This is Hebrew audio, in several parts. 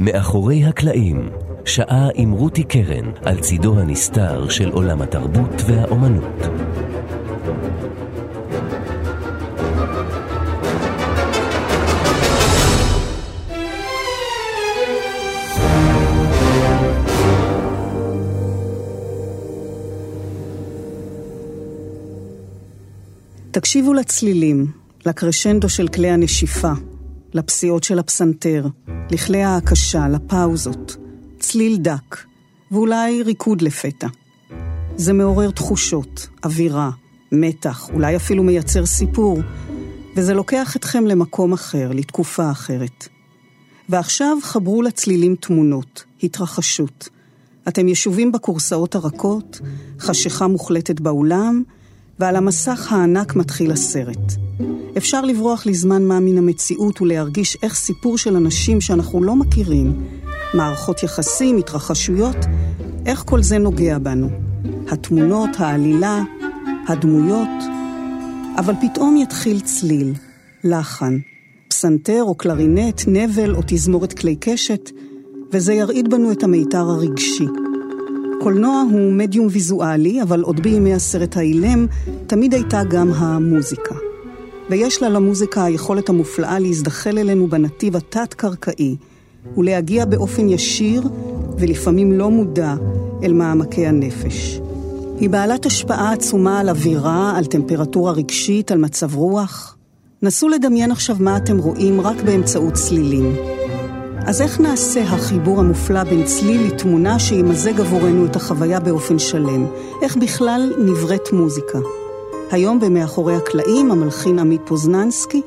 מאחורי הקלעים, שעה עם רותי קרן על צידו הנסתר של עולם התרבות והאומנות. תקשיבו לצלילים, לקרשנדו של כלי הנשיפה, לפסיעות של הפסנתר, לכלי ההקשה, לפאוזות, צליל דק, ואולי ריקוד לפתע. זה מעורר תחושות, אווירה, מתח, אולי אפילו מייצר סיפור, וזה לוקח אתכם למקום אחר, לתקופה אחרת. ועכשיו חברו לצלילים תמונות, התרחשות. אתם ישובים בקורסאות הרכות, חשיכה מוחלטת באולם, ועל המסך הענק מתחיל הסרט. אפשר לברוח לזמן מה מן המציאות ולהרגיש איך סיפור של אנשים שאנחנו לא מכירים, מערכות יחסים, התרחשויות, איך כל זה נוגע בנו. התמונות, העלילה, הדמויות. אבל פתאום יתחיל צליל, לחן, פסנתר או קלרינט, נבל או תזמורת כלי קשת, וזה ירעיד בנו את המיתר הרגשי. קולנוע הוא מדיום ויזואלי, אבל עוד בימי הסרט האילם תמיד הייתה גם המוזיקה. ויש לה למוזיקה היכולת המופלאה להזדחל אלינו בנתיב התת-קרקעי, ולהגיע באופן ישיר, ולפעמים לא מודע, אל מעמקי הנפש. היא בעלת השפעה עצומה על אווירה, על טמפרטורה רגשית, על מצב רוח. נסו לדמיין עכשיו מה אתם רואים רק באמצעות צלילים. אז איך נעשה החיבור המופלא בין צליל לתמונה שימזג עבורנו את החוויה באופן שלם? איך בכלל נבראת מוזיקה? היום במאחורי הקלעים, המלחין עמית פוזננסקי,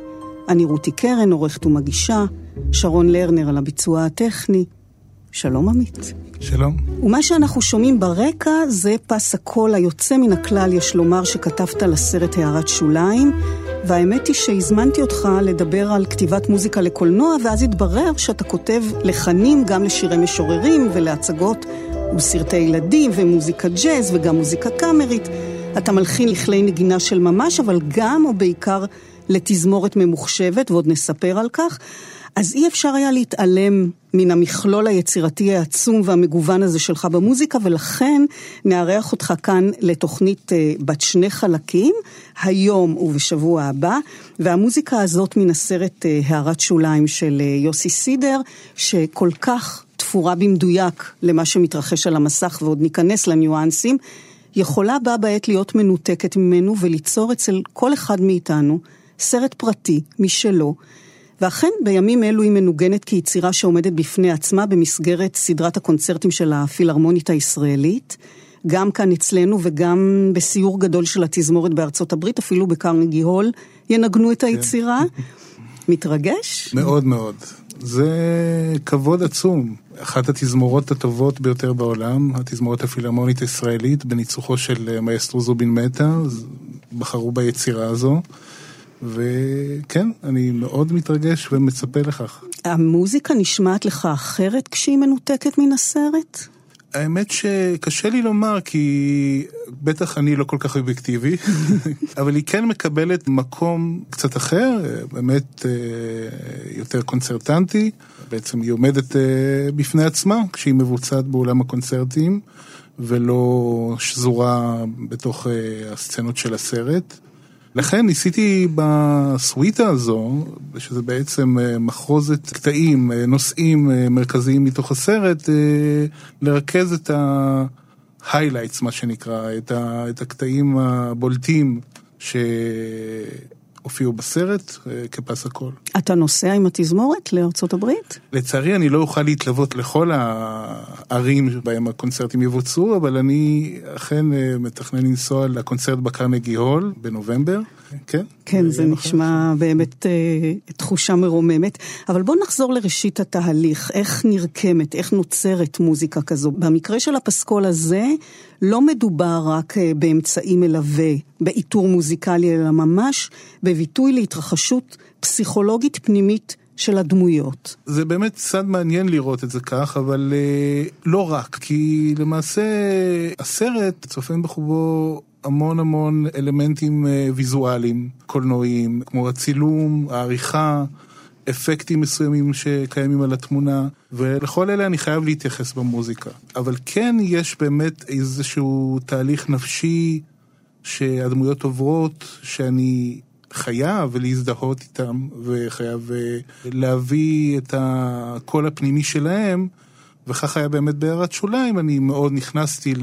אני רותי קרן, עורכת ומגישה, שרון לרנר על הביצוע הטכני. שלום עמית. שלום. ומה שאנחנו שומעים ברקע זה פס הקול היוצא מן הכלל, יש לומר, שכתבת לסרט הערת שוליים, והאמת היא שהזמנתי אותך לדבר על כתיבת מוזיקה לקולנוע, ואז התברר שאתה כותב לחנים גם לשירי משוררים ולהצגות וסרטי ילדים ומוזיקה ג'אז וגם מוזיקה קאמרית. אתה מלחין לכלי נגינה של ממש, אבל גם או בעיקר לתזמורת ממוחשבת, ועוד נספר על כך. אז אי אפשר היה להתעלם מן המכלול היצירתי העצום והמגוון הזה שלך במוזיקה, ולכן נארח אותך כאן לתוכנית בת שני חלקים, היום ובשבוע הבא, והמוזיקה הזאת מן הסרט הערת שוליים של יוסי סידר, שכל כך תפורה במדויק למה שמתרחש על המסך, ועוד ניכנס לניואנסים, יכולה בה בעת להיות מנותקת ממנו וליצור אצל כל אחד מאיתנו סרט פרטי משלו, ואכן בימים אלו היא מנוגנת כיצירה שעומדת בפני עצמה במסגרת סדרת הקונצרטים של הפילהרמונית הישראלית, גם כאן אצלנו וגם בסיור גדול של התזמורת בארצות הברית, אפילו בקרנגי הול ינגנו את היצירה. מתרגש? מאוד מאוד. זה כבוד עצום. אחת התזמורות הטובות ביותר בעולם, התזמורת הפילהרמונית הישראלית, בניצוחו של מאסטרו זובין מטה, בחרו ביצירה הזו. וכן, אני מאוד מתרגש ומצפה לכך. המוזיקה נשמעת לך אחרת כשהיא מנותקת מן הסרט? האמת שקשה לי לומר, כי בטח אני לא כל כך אובייקטיבי, אבל היא כן מקבלת מקום קצת אחר, באמת יותר קונצרטנטי, בעצם היא עומדת בפני עצמה כשהיא מבוצעת בעולם הקונצרטים, ולא שזורה בתוך הסצנות של הסרט. לכן ניסיתי בסוויטה הזו, שזה בעצם מחרוזת קטעים, נושאים מרכזיים מתוך הסרט, לרכז את ה-highlights, מה שנקרא, את הקטעים הבולטים שהופיעו בסרט, כפס הכל. אתה נוסע עם התזמורת לארצות הברית? לצערי אני לא אוכל להתלוות לכל הערים בהם הקונצרטים יבוצעו, אבל אני אכן מתכנן לנסוע לקונצרט בקרנגי הול בנובמבר. כן? כן, זה נשמע באמת תחושה מרוממת. אבל בואו נחזור לראשית התהליך, איך נרקמת, איך נוצרת מוזיקה כזו. במקרה של הפסקול הזה, לא מדובר רק באמצעי מלווה, באיתור מוזיקלי, אלא ממש בביטוי להתרחשות פסיכולוגית פנימית של הדמויות. זה באמת צד מעניין לראות את זה כך, אבל לא רק, כי למעשה הסרט צופן בחובו המון המון אלמנטים ויזואליים, קולנועיים, כמו הצילום, העריכה, אפקטים מסוימים שקיימים על התמונה, ולכל אלה אני חייב להתייחס במוזיקה. אבל כן יש באמת איזשהו תהליך נפשי שהדמויות עוברות, שאני חייב להזדהות איתם, וחייב להביא את הקול הפנימי שלהם, וכך היה באמת בהערת שוליים, אני מאוד נכנסתי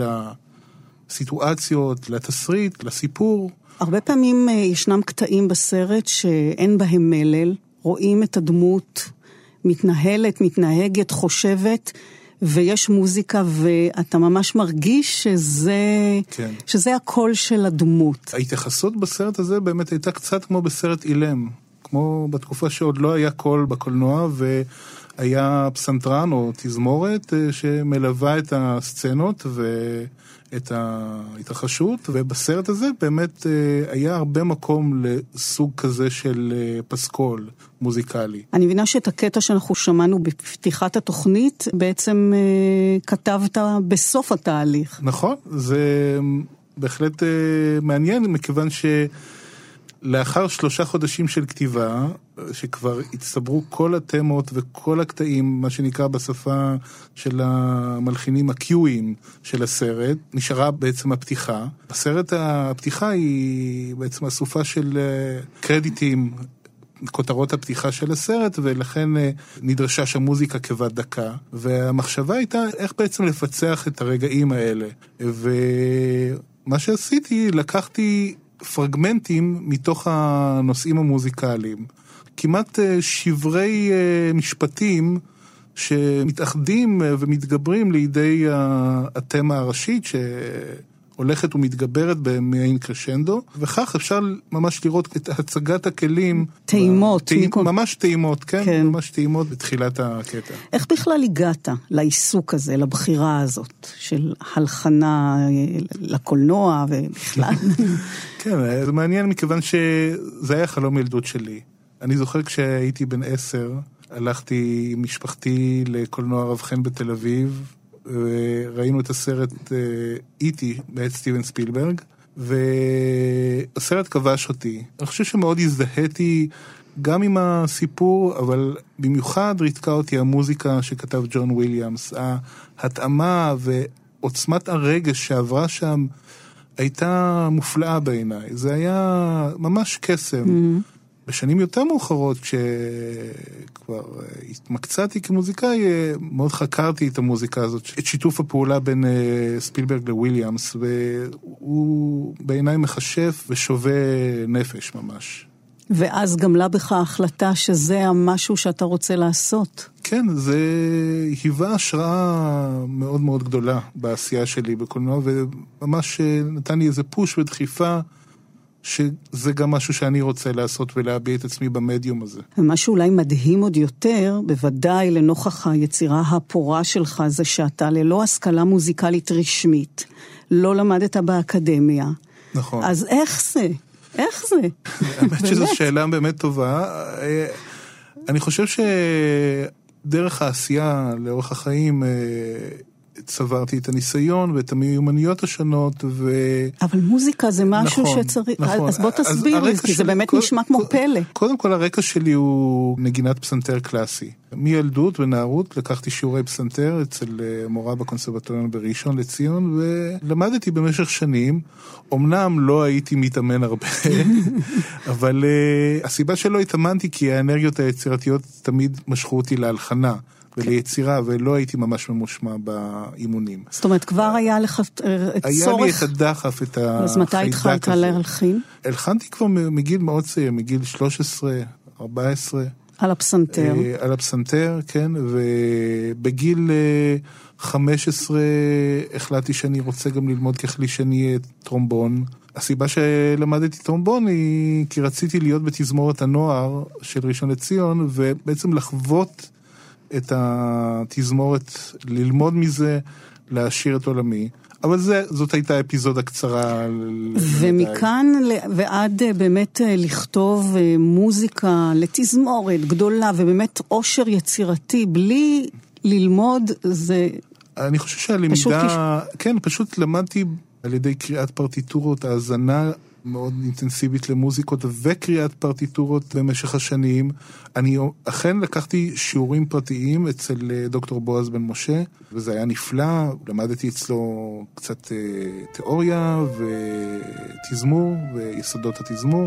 לסיטואציות, לתסריט, לסיפור. הרבה פעמים ישנם קטעים בסרט שאין בהם מלל, רואים את הדמות מתנהלת, מתנהגת, חושבת, ויש מוזיקה ואתה ממש מרגיש שזה הקול של הדמות. ההתייחסות בסרט הזה באמת הייתה קצת כמו בסרט אילם, כמו בתקופה שעוד לא היה קול בקולנוע והיה פסנתרן או תזמורת שמלווה את הסצנות ואת ההתרחשות, ובסרט הזה באמת היה הרבה מקום לסוג כזה של פסקול מוזיקלי. אני מבינה שאת הקטע שאנחנו שמענו בפתיחת התוכנית, בעצם כתבת בסוף התהליך. נכון, זה בהחלט מעניין, מכיוון שלאחר 3 חודשים של כתיבה, שכבר הצטברו כל התמות וכל הקטעים, מה שנקרא בשפה של המלחינים, הקיואים של הסרט, נשארה בעצם הפתיחה. הסרט, הפתיחה היא בעצם אסופה של קרדיטים, כותרות הפתיחה של הסרט, ולכן נדרשה שם מוזיקה כבת דקה, והמחשבה הייתה איך בעצם לפצח את הרגעים האלה. ומה שעשיתי, לקחתי פרגמנטים מתוך הנושאים המוזיקליים, כמעט שברי משפטים שמתאחדים ומתגברים לידי התמה הראשית ש הולכת ומתגברת במעין קרשנדו, וכך אפשר ממש לראות את הצגת הכלים. טעימות. ממש טעימות, כן? ממש טעימות בתחילת הקטע. איך בכלל הגעת לעיסוק הזה, לבחירה הזאת, של הלחנה לקולנוע ובכלל? כן, זה מעניין מכיוון שזה היה חלום ילדות שלי. אני זוכר כשהייתי בן 10, הלכתי עם משפחתי לקולנוע רב חן בתל אביב, וראינו את הסרט איטי, בעת סטיבן ספילברג, והסרט כבש אותי. אני חושב שמאוד הזדהיתי גם עם הסיפור, אבל במיוחד ריתקה אותי המוזיקה שכתב ג'ון וויליאמס. ההתאמה ועוצמת הרגש שעברה שם הייתה מופלאה בעיניי. זה היה ממש קסם. בשנים יותר מאוחרות, כשכבר התמקצעתי כמוזיקאי, מאוד חקרתי את המוזיקה הזאת, את שיתוף הפעולה בין ספילברג לוויליאמס, והוא בעיניי מחשף ושווה נפש ממש. ואז גמלה בך ההחלטה שזה המשהו שאתה רוצה לעשות. כן, זה היווה השראה מאוד מאוד גדולה בעשייה שלי בקולנוע, וממש נתן לי איזה פוש ודחיפה, שזה גם משהו שאני רוצה לעשות ולהביע את עצמי במדיום הזה. משהו אולי מדהים עוד יותר, בוודאי לנוכח היצירה הפורה שלך, זה שאתה ללא השכלה מוזיקלית רשמית, לא למדת באקדמיה. נכון. אז איך זה? איך זה? האמת שזו שאלה באמת טובה. אני חושב שדרך העשייה, לאורך החיים, צברתי את הניסיון ואת המיומנויות השונות ו... אבל מוזיקה זה משהו נכון, שצריך... נכון. אז בוא תסביר לי, כי זה באמת נשמע כמו פלא. קודם כל הרקע שלי הוא נגינת פסנתר קלאסי. מילדות ונערות לקחתי שיעורי פסנתר אצל מורה בקונסרבטוריון בראשון לציון, ולמדתי במשך שנים. אמנם לא הייתי מתאמן הרבה, אבל הסיבה שלא התאמנתי כי האנרגיות היצירתיות תמיד משכו אותי להלחנה. וליצירה, ולא הייתי ממש ממושמע באימונים. זאת אומרת, כבר היה לך צורך? היה לי את הדחף, את החיידק הזה. אז מתי התחלת להלחין? הלחנתי כבר מגיל מאוד צעיר, מגיל 13, 14. על הפסנתר. על הפסנתר, כן, ובגיל 15 החלטתי שאני רוצה גם ללמוד ככלי שני טרומבון. הסיבה שלמדתי טרומבון היא כי רציתי להיות בתזמורת הנוער של ראשון לציון, ובעצם לחוות את התזמורת, ללמוד מזה, להשאיר את עולמי. אבל זאת הייתה אפיזודה קצרה. ומכאן ועד באמת לכתוב מוזיקה לתזמורת גדולה, ובאמת עושר יצירתי, בלי ללמוד, זה... אני חושב שהלמידה... כן, פשוט למדתי על ידי קריאת פרטיטורות, האזנה מאוד אינטנסיבית למוזיקות וקריאת פרטיטורות במשך השנים. אני אכן לקחתי שיעורים פרטיים אצל דוקטור בועז בן משה, וזה היה נפלא, למדתי אצלו קצת תיאוריה ותזמור ויסודות התזמור,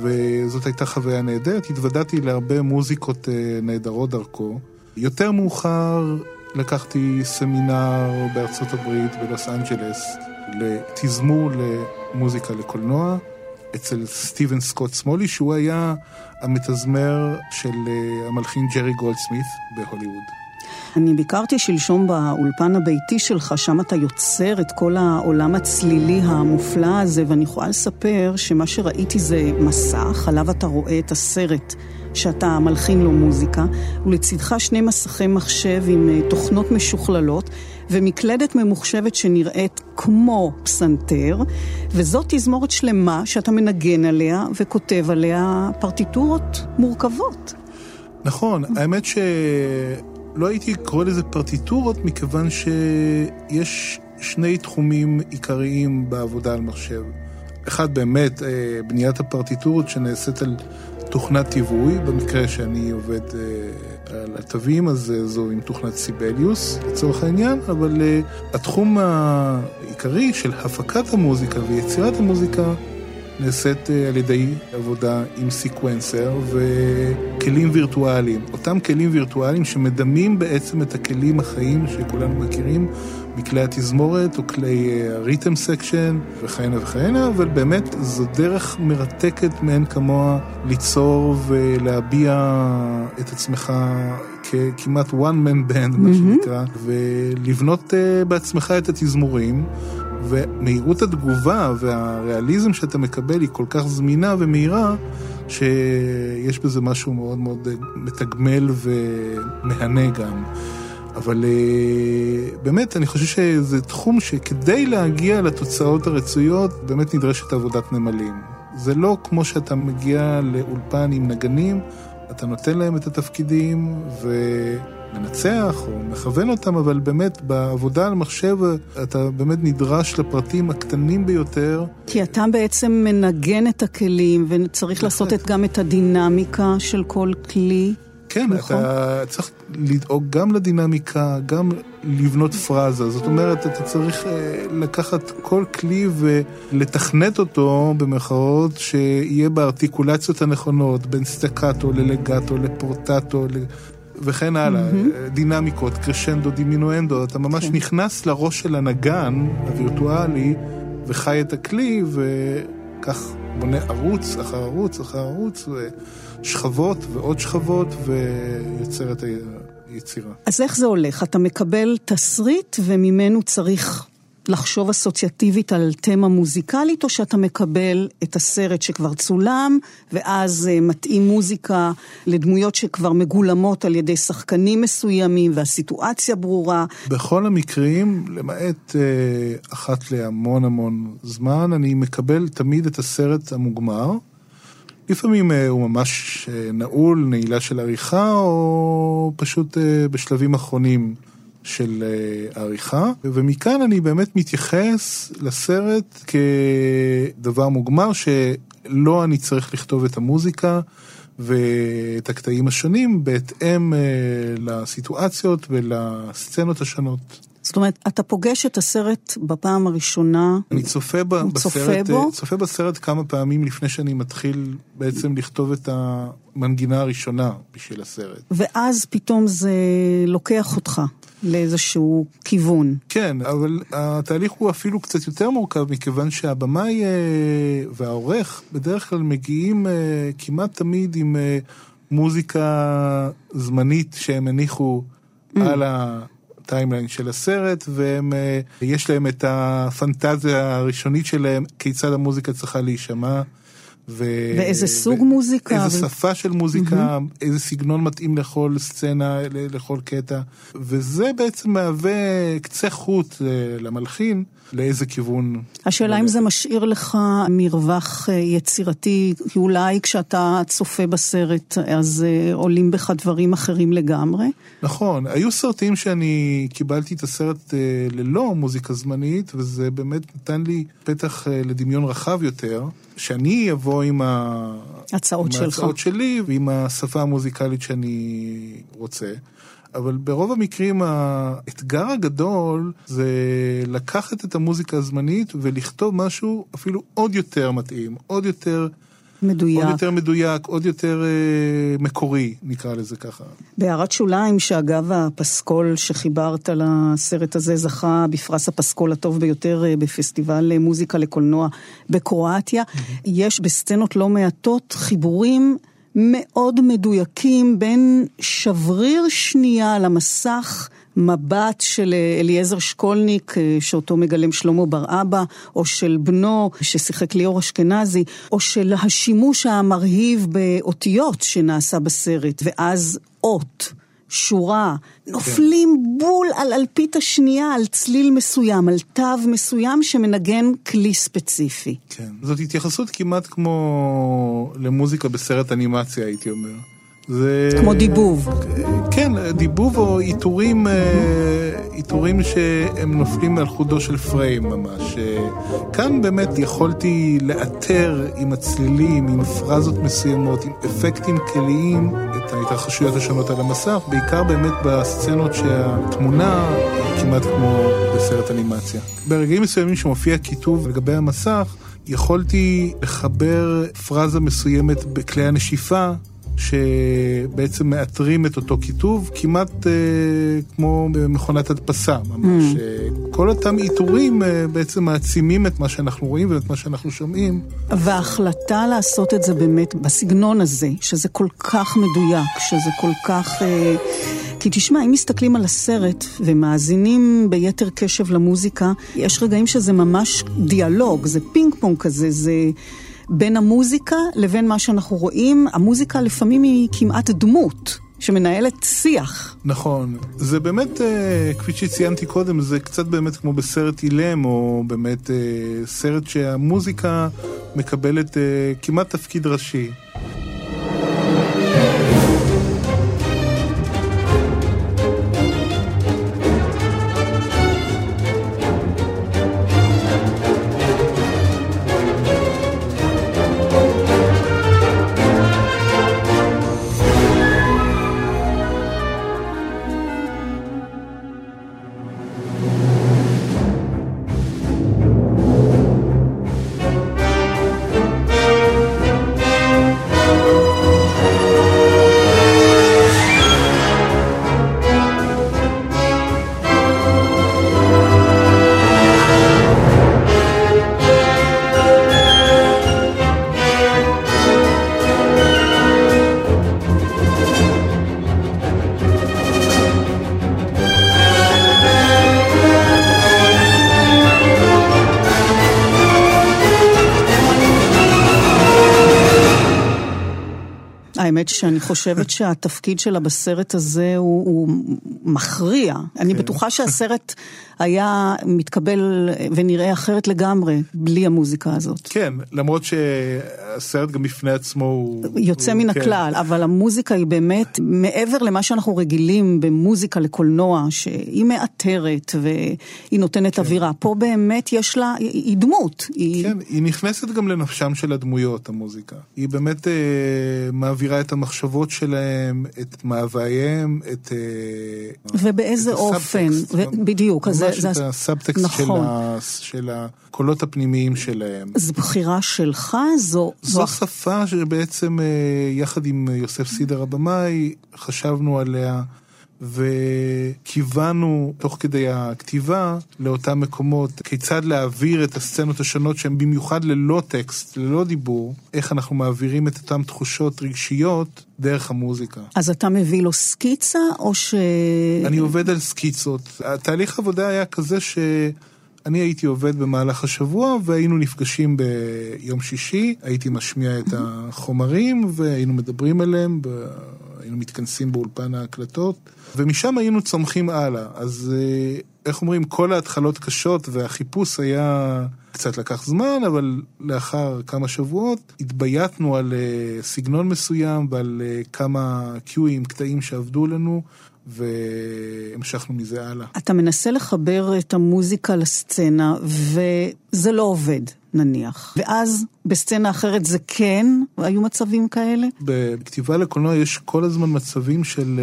וזאת הייתה חוויה נהדרת, התוודעתי להרבה מוזיקות נהדרות דרכו. יותר מאוחר לקחתי סמינר בארצות הברית בלוס אנג'לס, לתזמור למוזיקה לקולנוע, אצל סטיבן סקוט סמולי, שהוא היה המתזמר של המלחין ג'רי גולדסמית בהוליווד. אני ביקרתי שלשום באולפן הביתי שלך, שם אתה יוצר את כל העולם הצלילי המופלא הזה, ואני יכולה לספר שמה שראיתי זה מסך, עליו אתה רואה את הסרט שאתה מלחין לו מוזיקה, ולצדך שני מסכי מחשב עם תוכנות משוכללות, ומקלדת ממוחשבת שנראית כמו פסנתר, וזאת תזמורת שלמה שאתה מנגן עליה וכותב עליה פרטיטורות מורכבות. נכון, האמת שלא הייתי קורא לזה פרטיטורות, מכיוון שיש שני תחומים עיקריים בעבודה על מחשב. אחד באמת, בניית הפרטיטורות שנעשית על תוכנת טיווי, במקרה שאני עובד על התווים, אז זו עם תוכנת סיבליוס, לצורך העניין, אבל התחום העיקרי של הפקת המוזיקה ויצירת המוזיקה נעשית על ידי עבודה עם סיקוונסר וכלים וירטואליים. אותם כלים וירטואליים שמדמים בעצם את הכלים החיים שכולנו מכירים, מכלי התזמורת או כלי הריתם סקשן וכהנה וכהנה, אבל באמת זו דרך מרתקת מעין כמוה ליצור ולהביע את עצמך ככמעט one man band, מה שנקרא, ולבנות בעצמך את התזמורים, ומהירות התגובה והריאליזם שאתה מקבל היא כל כך זמינה ומהירה, שיש בזה משהו מאוד מאוד מתגמל ומהנה גם. אבל באמת אני חושב שזה תחום שכדי להגיע לתוצאות הרצויות באמת נדרשת עבודת נמלים. זה לא כמו שאתה מגיע לאולפן עם נגנים, אתה נותן להם את התפקידים ומנצח או מכוון אותם, אבל באמת בעבודה על מחשב אתה באמת נדרש לפרטים הקטנים ביותר. כי אתה בעצם מנגן את הכלים וצריך לעשות גם את הדינמיקה של כל כלי. כן, נכון. אתה צריך לדאוג גם לדינמיקה, גם לבנות פרזה. זאת אומרת, אתה צריך לקחת כל כלי ולתכנת אותו במחאות שיהיה בארטיקולציות הנכונות, בין סטקטו ללגטו לפורטטו וכן הלאה. דינמיקות, קרשנדו, דימינואנדו. אתה ממש נכנס לראש של הנגן הווירטואלי וחי את הכלי, וכך בונה ערוץ אחר ערוץ אחר ערוץ שכבות ועוד שכבות, ויוצר את היצירה. אז איך זה הולך? אתה מקבל תסריט, וממנו צריך לחשוב אסוציאטיבית על תמה מוזיקלית, או שאתה מקבל את הסרט שכבר צולם, ואז מתאים מוזיקה לדמויות שכבר מגולמות על ידי שחקנים מסוימים, והסיטואציה ברורה? בכל המקרים, למעט אחת להמון המון זמן, אני מקבל תמיד את הסרט המוגמר, לפעמים הוא ממש נעול, נעילה של עריכה, או פשוט בשלבים אחרונים של העריכה. ומכאן אני באמת מתייחס לסרט כדבר מוגמר, שלא אני צריך לכתוב את המוזיקה ואת הקטעים השונים, בהתאם לסיטואציות ולסצנות השונות. זאת אומרת, אתה פוגש את הסרט בפעם הראשונה? אני צופה בסרט כמה פעמים לפני שאני מתחיל בעצם לכתוב את המנגינה הראשונה בשביל הסרט. ואז פתאום זה לוקח אותך לאיזשהו כיוון. כן, אבל התהליך הוא אפילו קצת יותר מורכב, מכיוון שהבמאי והעורך בדרך כלל מגיעים כמעט תמיד עם מוזיקה זמנית שהם הניחו על הטיימליין של הסרט, ויש להם את הפנטזיה הראשונית שלהם, כיצד המוזיקה צריכה להישמע, ואיזה סוג מוזיקה, איזה שפה של מוזיקה, איזה סגנון מתאים לכל סצנה, לכל קטע, וזה בעצם מהווה קצה חוט למלחין, לאיזה כיוון. השאלה אם זה משאיר לך מרווח יצירתי, כי אולי כשאתה צופה בסרט, אז עולים בך דברים אחרים לגמרי? נכון, היו סרטים שאני קיבלתי את הסרט ללא מוזיקה זמנית, וזה באמת נתן לי פתח לדמיון רחב יותר, שאני אבוא עם ההצעות שלי, ועם השפה המוזיקלית שאני רוצה. אבל ברוב המקרים האתגר הגדול זה לקחת את המוזיקה הזמנית ולכתוב משהו אפילו עוד יותר מתאים, עוד יותר מדויק, עוד יותר מקורי, נקרא לזה ככה. בהערת שוליים, שאגב הפסקול שחיברת לסרט הזה זכה בפרס הפסקול הטוב ביותר בפסטיבל מוזיקה לקולנוע בקרואטיה, יש בסצנות לא מעטות חיבורים מאוד מדויקים בין שבריר שנייה למסך, מבט של אליעזר שקולניק שאותו מגלם שלמה בר אבא, או של בנו ששיחק ליאור אשכנזי, או של השימוש המרהיב באותיות שנעשה בסרט, ואז אות, שורה, נופלים בול על אלפית השנייה, על צליל מסוים, על תו מסוים שמנגן כלי ספציפי. כן, זאת התייחסות כמעט כמו למוזיקה בסרט אנימציה, הייתי אומר. זה כמו דיבוב. כן, דיבוב או איתורים, איתורים שהם נופלים על חודו של פריים ממש. כאן באמת יכולתי לאתר עם הצלילים, עם פרזות מסוימות, עם אפקטים כליים, את ההתרחשויות השונות על המסך, בעיקר באמת בסצנות שהתמונה כמעט כמו בסרט אנימציה. ברגעים מסוימים שמופיע כיתוב לגבי המסך, יכולתי לחבר פרזה מסוימת בכלי הנשיפה, שבעצם מאתרים את אותו כיתוב, כמעט כמו במכונת הדפסה ממש. כל אותם איתורים בעצם מעצימים את מה שאנחנו רואים ואת מה שאנחנו שומעים. וההחלטה לעשות את זה באמת בסגנון הזה, שזה כל כך מדויק, שזה כל כך... כי תשמע, אם מסתכלים על הסרט ומאזינים ביתר קשב למוזיקה, יש רגעים שזה ממש דיאלוג, זה פינג פונג כזה, זה... בין המוזיקה לבין מה שאנחנו רואים, המוזיקה לפעמים היא כמעט דמות שמנהלת שיח. נכון, זה באמת, כפי שציינתי קודם, זה קצת באמת כמו בסרט אילם, או באמת סרט שהמוזיקה מקבלת כמעט תפקיד ראשי. שאני חושבת שהתפקיד שלה בסרט הזה הוא מכריע. אני בטוחה שהסרט היה מתקבל ונראה אחרת לגמרי, בלי המוזיקה הזאת. כן, למרות שהסרט גם בפני עצמו הוא... יוצא מן הכלל, אבל המוזיקה היא באמת, מעבר למה שאנחנו רגילים במוזיקה לקולנוע, שהיא מאתרת והיא נותנת אווירה, פה באמת יש לה, היא דמות. כן, היא נכנסת גם לנפשם של הדמויות, המוזיקה. היא באמת מעבירה את המחשבות שלהם, את מאווייהם, את... ובאיזה אופן, בדיוק. ממש את הסאבטקסט של הקולות הפנימיים שלהם. זו בחירה שלך? זו שפה שבעצם יחד עם יוסף סידר הבמאי חשבנו עליה וכיוונו תוך כדי הכתיבה לאותם מקומות, כיצד להעביר את הסצנות השונות שהן במיוחד ללא טקסט, ללא דיבור, איך אנחנו מעבירים את אותן תחושות רגשיות דרך המוזיקה. אז אתה מביא לו סקיצה או ש... אני עובד על סקיצות. התהליך העבודה היה כזה ש... אני הייתי עובד במהלך השבוע, והיינו נפגשים ביום שישי, הייתי משמיע את החומרים, והיינו מדברים עליהם, היינו מתכנסים באולפן ההקלטות, ומשם היינו צומחים הלאה. אז איך אומרים, כל ההתחלות קשות, והחיפוש היה קצת לקח זמן, אבל לאחר כמה שבועות, התבייתנו על סגנון מסוים, ועל כמה קיויים, קטעים שעבדו לנו, והמשכנו מזה הלאה. אתה מנסה לחבר את המוזיקה לסצנה, וזה לא עובד, נניח. ואז בסצנה אחרת זה כן? היו מצבים כאלה? בכתיבה לקולנוע יש כל הזמן מצבים של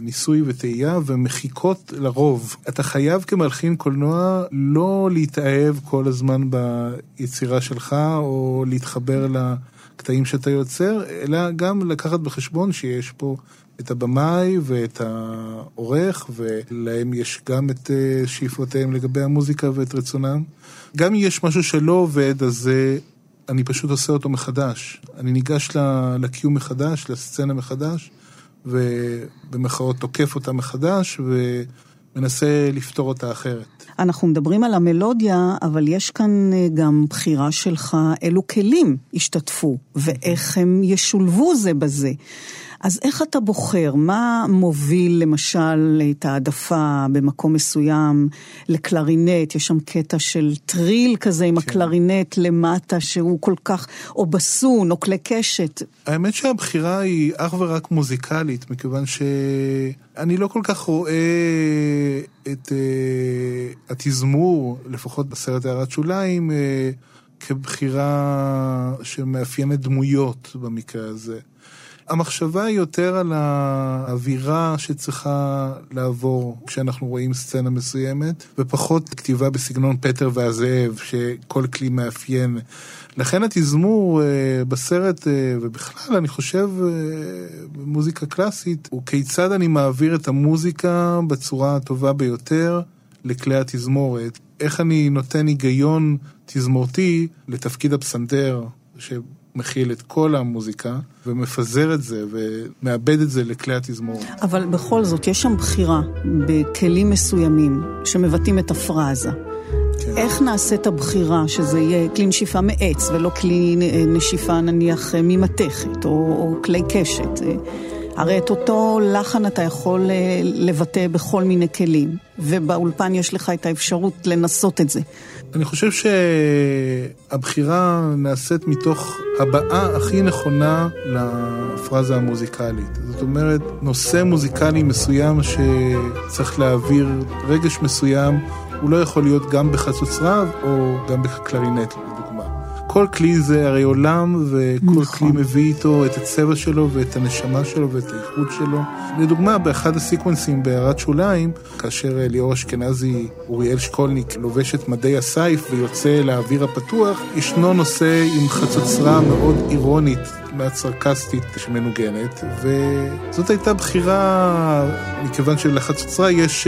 ניסוי וטעייה ומחיקות לרוב. אתה חייב כמלחין קולנוע לא להתאהב כל הזמן ביצירה שלך, או להתחבר לקטעים שאתה יוצר, אלא גם לקחת בחשבון שיש פה את הבמאי ואת העורך, ולהם יש גם את שאיפותיהם לגבי המוזיקה ואת רצונם. גם אם יש משהו שלא עובד, אז אני פשוט עושה אותו מחדש. אני ניגש לקיום מחדש, לסצנה מחדש, ובמחאות תוקף אותה מחדש, ומנסה לפתור אותה אחרת. אנחנו מדברים על המלודיה, אבל יש כאן גם בחירה שלך, אילו כלים השתתפו, ואיך הם ישולבו זה בזה. אז איך אתה בוחר? מה מוביל למשל את העדפה במקום מסוים לקלרינט? יש שם קטע של טריל כזה עם הקלרינט למטה שהוא כל כך, או בסון, או כלי קשת. האמת שהבחירה היא אך ורק מוזיקלית, מכיוון שאני לא כל כך רואה את התזמור, לפחות בסרט הערת שוליים, כבחירה שמאפיינת דמויות במקרה הזה. המחשבה היא יותר על האווירה שצריכה לעבור כשאנחנו רואים סצנה מסוימת, ופחות כתיבה בסגנון פטר והזאב, שכל כלי מאפיין. לכן התזמור בסרט, ובכלל אני חושב במוזיקה קלאסית, הוא כיצד אני מעביר את המוזיקה בצורה הטובה ביותר לכלי התזמורת. איך אני נותן היגיון תזמורתי לתפקיד הפסנתר, מכיל את כל המוזיקה, ומפזר את זה, ומאבד את זה לכלי התזמור. אבל בכל זאת, יש שם בחירה בכלים מסוימים, שמבטאים את הפרזה. כן. איך נעשית הבחירה, שזה יהיה כלי נשיפה מעץ, ולא כלי נשיפה נניח ממתכת, או כלי קשת? הרי את אותו לחן אתה יכול לבטא בכל מיני כלים, ובאולפן יש לך את האפשרות לנסות את זה. אני חושב שהבחירה נעשית מתוך הבאה הכי נכונה לפרזה המוזיקלית. זאת אומרת, נושא מוזיקלי מסוים שצריך להעביר רגש מסוים, הוא לא יכול להיות גם בחצוצרב או גם בקלרינט, לדוגמה. כל כלי זה הרי עולם, וכל כלי מביא איתו את הצבע שלו ואת הנשמה שלו ואת האיכות שלו. לדוגמה, באחד הסיקוונסים בהערת שוליים, כאשר ליאור אשכנזי, אוריאל שקולניק, לובש את מדי הסייף ויוצא לאוויר הפתוח, ישנו נושא עם חצוצרה מאוד אירונית, מעט סרקסטית שמנוגנת, וזאת הייתה בחירה, מכיוון שלחצוצרה יש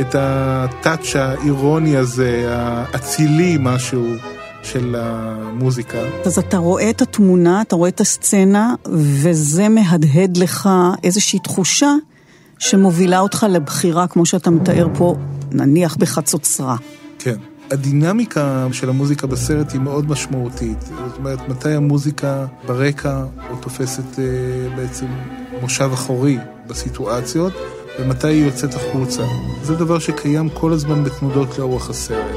את הטאץ' האירוני הזה, האצילי משהו, של המוזיקה. אז אתה רואה את התמונה, אתה רואה את הסצנה, וזה מהדהד לך איזושהי תחושה שמובילה אותך לבחירה, כמו שאתה מתאר פה, נניח בחצוצרה. כן. הדינמיקה של המוזיקה בסרט היא מאוד משמעותית. זאת אומרת, מתי המוזיקה ברקע או תופסת בעצם מושב אחורי בסיטואציות, ומתי היא יוצאת החוצה. זה דבר שקיים כל הזמן בתנודות לאורך הסרט.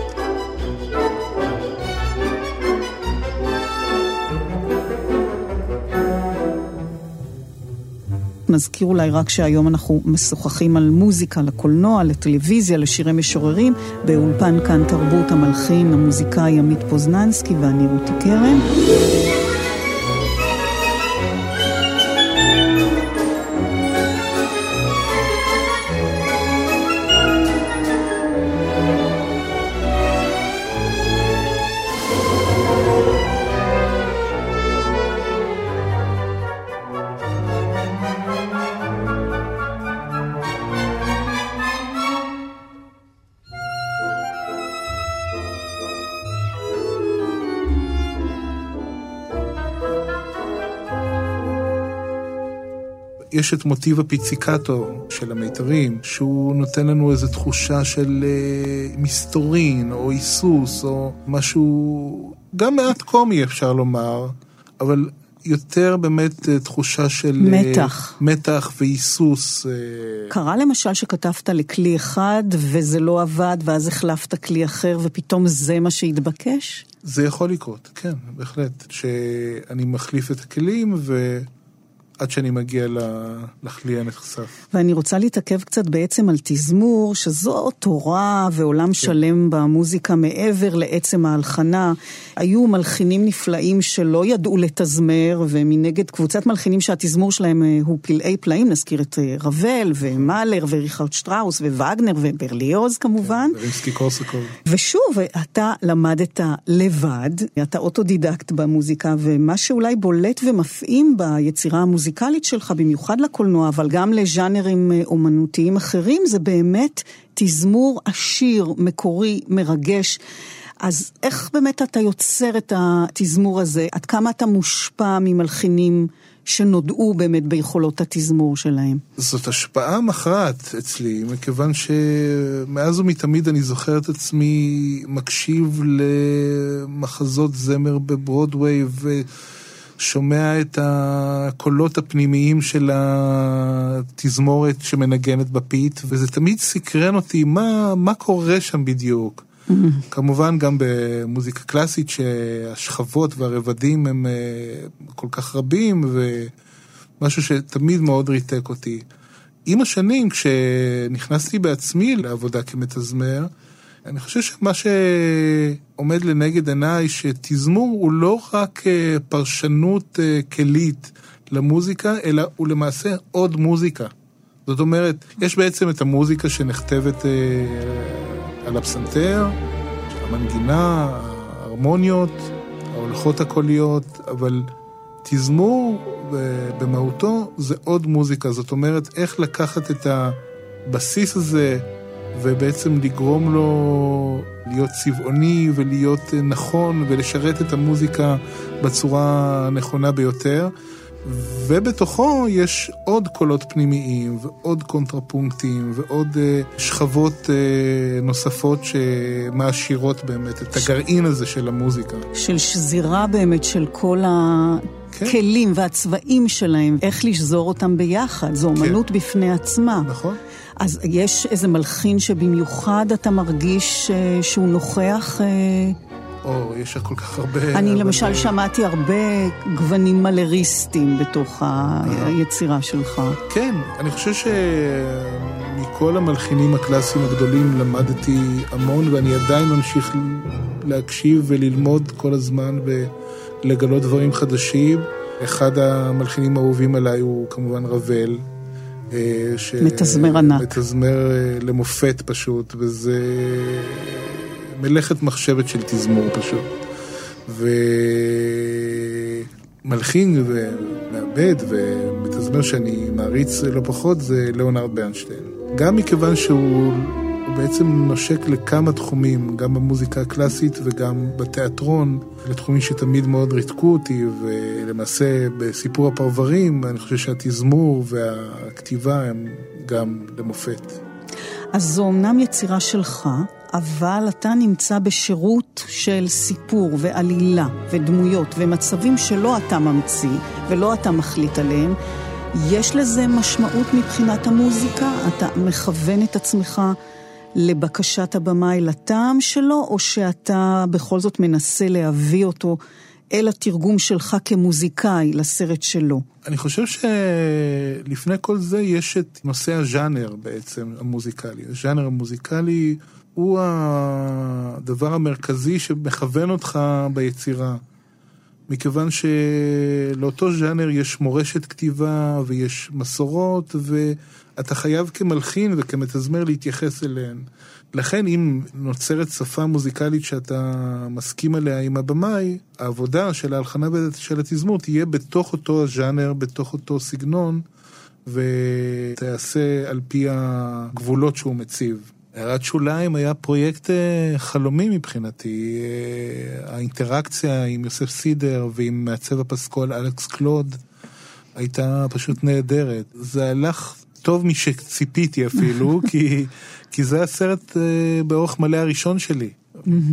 נזכיר אולי רק שהיום אנחנו משוחחים על מוזיקה, לקולנוע, לטלוויזיה, לשירי משוררים, באולפן כאן תרבות, המלחין, המוזיקאי עמית פוזננסקי, ואני רותי קרן. יש את מוטיב הפיציקטו של המיתרים, שהוא נותן לנו איזו תחושה של מסתורין או איסוס או משהו גם מעט קומי אפשר לומר, אבל יותר באמת תחושה של מתח ואיסוס. קרה למשל שכתבת לכלי אחד וזה לא עבד ואז החלפת כלי אחר ופתאום זה מה שהתבקש? זה יכול לקרות, כן, בהחלט. שאני מחליף את הכלים ועד שאני מגיע לכלי הנחשף. ואני רוצה להתעכב קצת בעצם על תזמור, שזו תורה ועולם כן. שלם במוזיקה מעבר לעצם ההלחנה. היו מלחינים נפלאים שלא ידעו לתזמר, ומנגד קבוצת מלחינים שהתזמור שלהם הוא פלאי פלאים, נזכיר את רבל ומלר וריכרד שטראוס ווגנר וברליוז כמובן. רימסקי קורסקוב. ושוב, אתה למדת לבד, אתה אוטודידקט במוזיקה, ומה שאולי בולט ומפעים ביצירה המוזיקלית שלך, במיוחד לקולנוע, אבל גם לז'אנרים אומנותיים אחרים, זה באמת תזמור עשיר, מקורי, מרגש. אז איך באמת אתה יוצר את התזמור הזה? עד כמה אתה מושפע ממלחינים שנודעו באמת ביכולות התזמור שלהם? זאת השפעה מכרעת אצלי, מכיוון שמאז ומתמיד אני זוכר את עצמי מקשיב למחזות זמר בברודווי ושומע את הקולות הפנימיים של התזמורת שמנגנת בפית, וזה תמיד סקרן אותי מה קורה שם בדיוק. כמובן גם במוזיקה קלאסית שהשכבות והרבדים הם כל כך רבים ומשהו שתמיד מאוד ריתק אותי. עם השנים כשנכנסתי בעצמי לעבודה כמתזמר, אני חושב שמה שעומד לנגד עיניי שתזמור הוא לא רק פרשנות כלית למוזיקה, אלא הוא למעשה עוד מוזיקה. זאת אומרת, יש בעצם את המוזיקה שנכתבת על הפסנתר, המנגינה, ההרמוניות, ההולכות הקוליות, אבל תזמור במהותו זה עוד מוזיקה. זאת אומרת, איך לקחת את הבסיס הזה ובעצם לגרום לו להיות צבעוני ולהיות נכון ולשרת את המוזיקה בצורה הנכונה ביותר. ובתוכו יש עוד קולות פנימיים ועוד קונטרפונקטים ועוד שכבות נוספות שמעשירות באמת את הגרעין הזה של המוזיקה. של שזירה באמת של כל הכלים והצבעים שלהם, איך לשזור אותם ביחד, זו אומנות בפני עצמה. נכון. אז יש איזה מלחין שבמיוחד אתה מרגיש שהוא נוכח... יש כל כך הרבה... אני למשל שמעתי הרבה גוונים מלריסטים בתוך היצירה שלך. כן, אני חושב שמכל המלחינים הקלאסיים הגדולים למדתי המון, ואני עדיין ממשיך להקשיב וללמוד כל הזמן ולגלות דברים חדשים. אחד המלחינים האהובים עליי הוא כמובן רבל. מתזמר ענק. מתזמר למופת פשוט, וזה... מלאכת מחשבת של תזמור פשוט. ומלחין ומעבד ומתזמר שאני מעריץ לא פחות זה ליאונרד ברנשטיין. גם מכיוון שהוא בעצם נושק לכמה תחומים, גם במוזיקה הקלאסית וגם בתיאטרון, לתחומים שתמיד מאוד ריתקו אותי, ולמעשה בסיפור הפרברים אני חושב שהתזמור והכתיבה הם גם למופת. אז זו אמנם יצירה שלך, אבל אתה נמצא בשירות של סיפור ועלילה ודמויות ומצבים שלא אתה ממציא ולא אתה מחליט עליהם. יש לזה משמעות מבחינת המוזיקה? אתה מכוון את עצמך לבקשת הבמה אל הטעם שלו, או שאתה בכל זאת מנסה להביא אותו אל התרגום שלך כמוזיקאי לסרט שלו? אני חושב שלפני כל זה יש את נושא הז'אנר בעצם המוזיקלי. הז'אנר המוזיקלי... הוא הדבר המרכזי שמכוון אותך ביצירה, מכיוון שלאותו ז'אנר יש מורשת כתיבה ויש מסורות, ואתה חייב כמלחין וכמתזמר להתייחס אליהן. לכן אם נוצרת שפה מוזיקלית שאתה מסכים עליה עם הבמאי, העבודה של ההלחנה של התזמור תהיה בתוך אותו הז'אנר, בתוך אותו סגנון, ותעשה על פי הגבולות שהוא מציב. הערת שוליים היה פרויקט חלומי מבחינתי, האינטראקציה עם יוסף סידר ועם מעצב הפסקול אלכס קלוד הייתה פשוט נהדרת. זה הלך טוב משציפיתי אפילו, כי זה הסרט באורך מלא הראשון שלי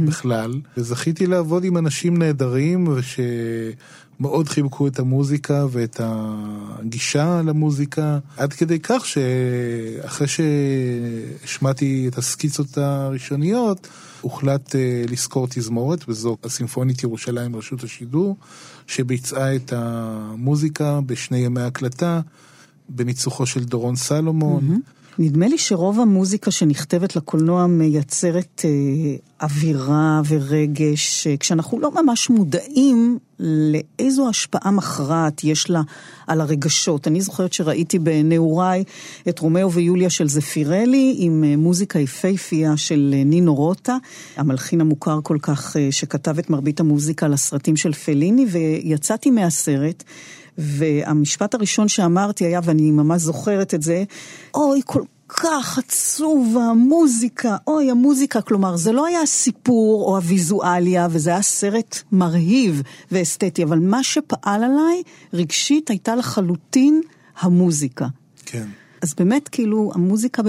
בכלל. וזכיתי לעבוד עם אנשים נהדרים, ושמאוד חיבקו את המוזיקה ואת הגישה למוזיקה, עד כדי כך שאחרי שהשמעתי את הסקיצות הראשוניות, הוחלט לזכור תזמורת, וזו הסימפונית ירושלים רשות השידור, שביצעה את המוזיקה בשני ימי הקלטה, בניצוחו של דורון סלומון. נדמה לי שרוב המוזיקה שנכתבת לקולנוע מייצרת אווירה ורגש, כשאנחנו לא ממש מודעים לאיזו השפעה מכרעת יש לה על הרגשות. אני זוכרת שראיתי בנעוריי את רומאו ויוליה של זפירלי, עם מוזיקה יפהפייה של נינו רוטה, המלחין המוכר כל כך שכתב את מרבית המוזיקה לסרטים של פליני, ויצאתי מהסרט, והמשפט הראשון שאמרתי היה, ואני ממש זוכרת את זה, אוי, כל כך עצוב המוזיקה, אוי, המוזיקה, כלומר, זה לא היה הסיפור או הוויזואליה, וזה היה סרט מרהיב ואסתטי, אבל מה שפעל עליי, רגשית, הייתה לחלוטין המוזיקה. כן. אז באמת, כאילו, המוזיקה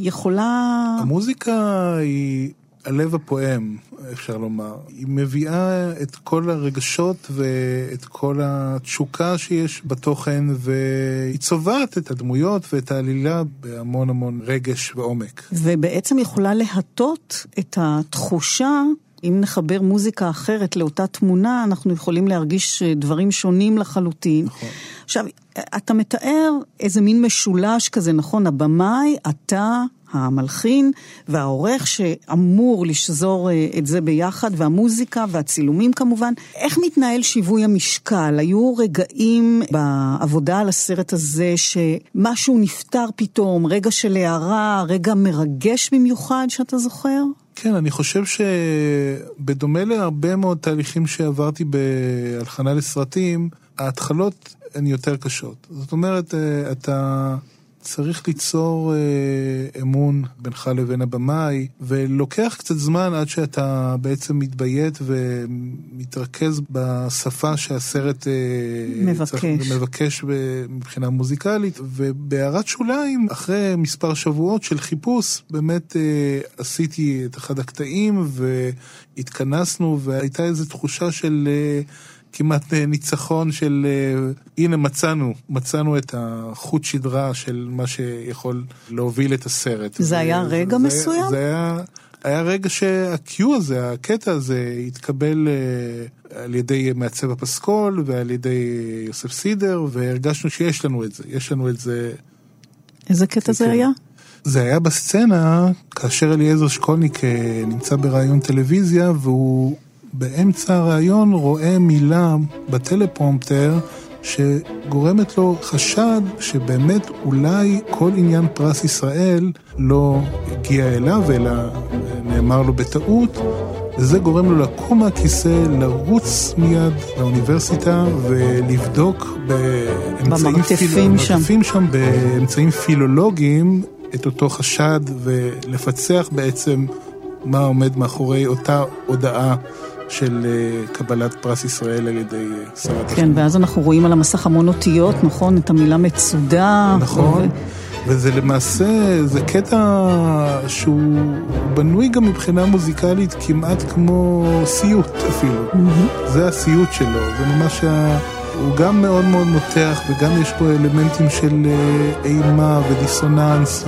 יכולה... המוזיקה היא הלב הפועם, אפשר לומר. היא מביאה את כל הרגשות ואת כל התשוקה שיש בתוכן, והיא צובעת את הדמויות ואת העלילה בהמון המון רגש ועומק. ובעצם יכולה להטות את התחושה, אם נחבר מוזיקה אחרת לאותה תמונה, אנחנו יכולים להרגיש דברים שונים לחלוטין. נכון. עכשיו, אתה מתאר איזה מין משולש כזה, נכון? הבמאי, אתה... המלחין והעורך שאמור לשזור את זה ביחד, והמוזיקה והצילומים כמובן. איך מתנהל שיווי המשקל? היו רגעים בעבודה על הסרט הזה שמשהו נפטר פתאום, רגע של הערה, רגע מרגש במיוחד שאתה זוכר? כן, אני חושב שבדומה להרבה מאוד תהליכים שעברתי בהלחנה לסרטים, ההתחלות הן יותר קשות. זאת אומרת, אתה... צריך ליצור אמון בינך לבין הבמאי, ולוקח קצת זמן עד שאתה בעצם מתביית ומתרכז בשפה שהסרט מבקש מבחינה מוזיקלית, ובהערת שוליים, אחרי מספר שבועות של חיפוש, באמת עשיתי את אחד הקטעים, והתכנסנו, והייתה איזו תחושה של... כמעט ניצחון של, הנה מצאנו את החוט שדרה של מה שיכול להוביל את הסרט. זה היה רגע מסוים? זה היה רגע שהקיו הזה, הקטע הזה, התקבל על ידי מעצב הפסקול ועל ידי יוסף סידר, והרגשנו שיש לנו את זה, איזה קטע זה היה? זה היה בסצנה, כאשר אליעזר שקולניק נמצא ברעיון טלוויזיה, והוא... באמצע הרעיון רואה מילה בטלפרומפטר שגורמת לו חשד שבאמת אולי כל עניין פרס ישראל לא הגיע אליו, אלא נאמר לו בטעות, וזה גורם לו לקום מהכיסא, לרוץ מיד לאוניברסיטה ולבדוק במרתפים שם באמצעים פילולוגיים את אותו חשד, ולפצח בעצם מה עומד מאחורי אותה הודעה של קבלת פרס ישראל על ידי שרת החינוך. כן, ואז אנחנו רואים על המסך המון אותיות, נכון? את המילה מצודה. נכון, וזה למעשה, זה קטע שהוא בנוי גם מבחינה מוזיקלית כמעט כמו סיוט אפילו. זה הסיוט שלו, זה ממש הוא גם מאוד מאוד מותח, וגם יש פה אלמנטים של אימה ודיסוננס.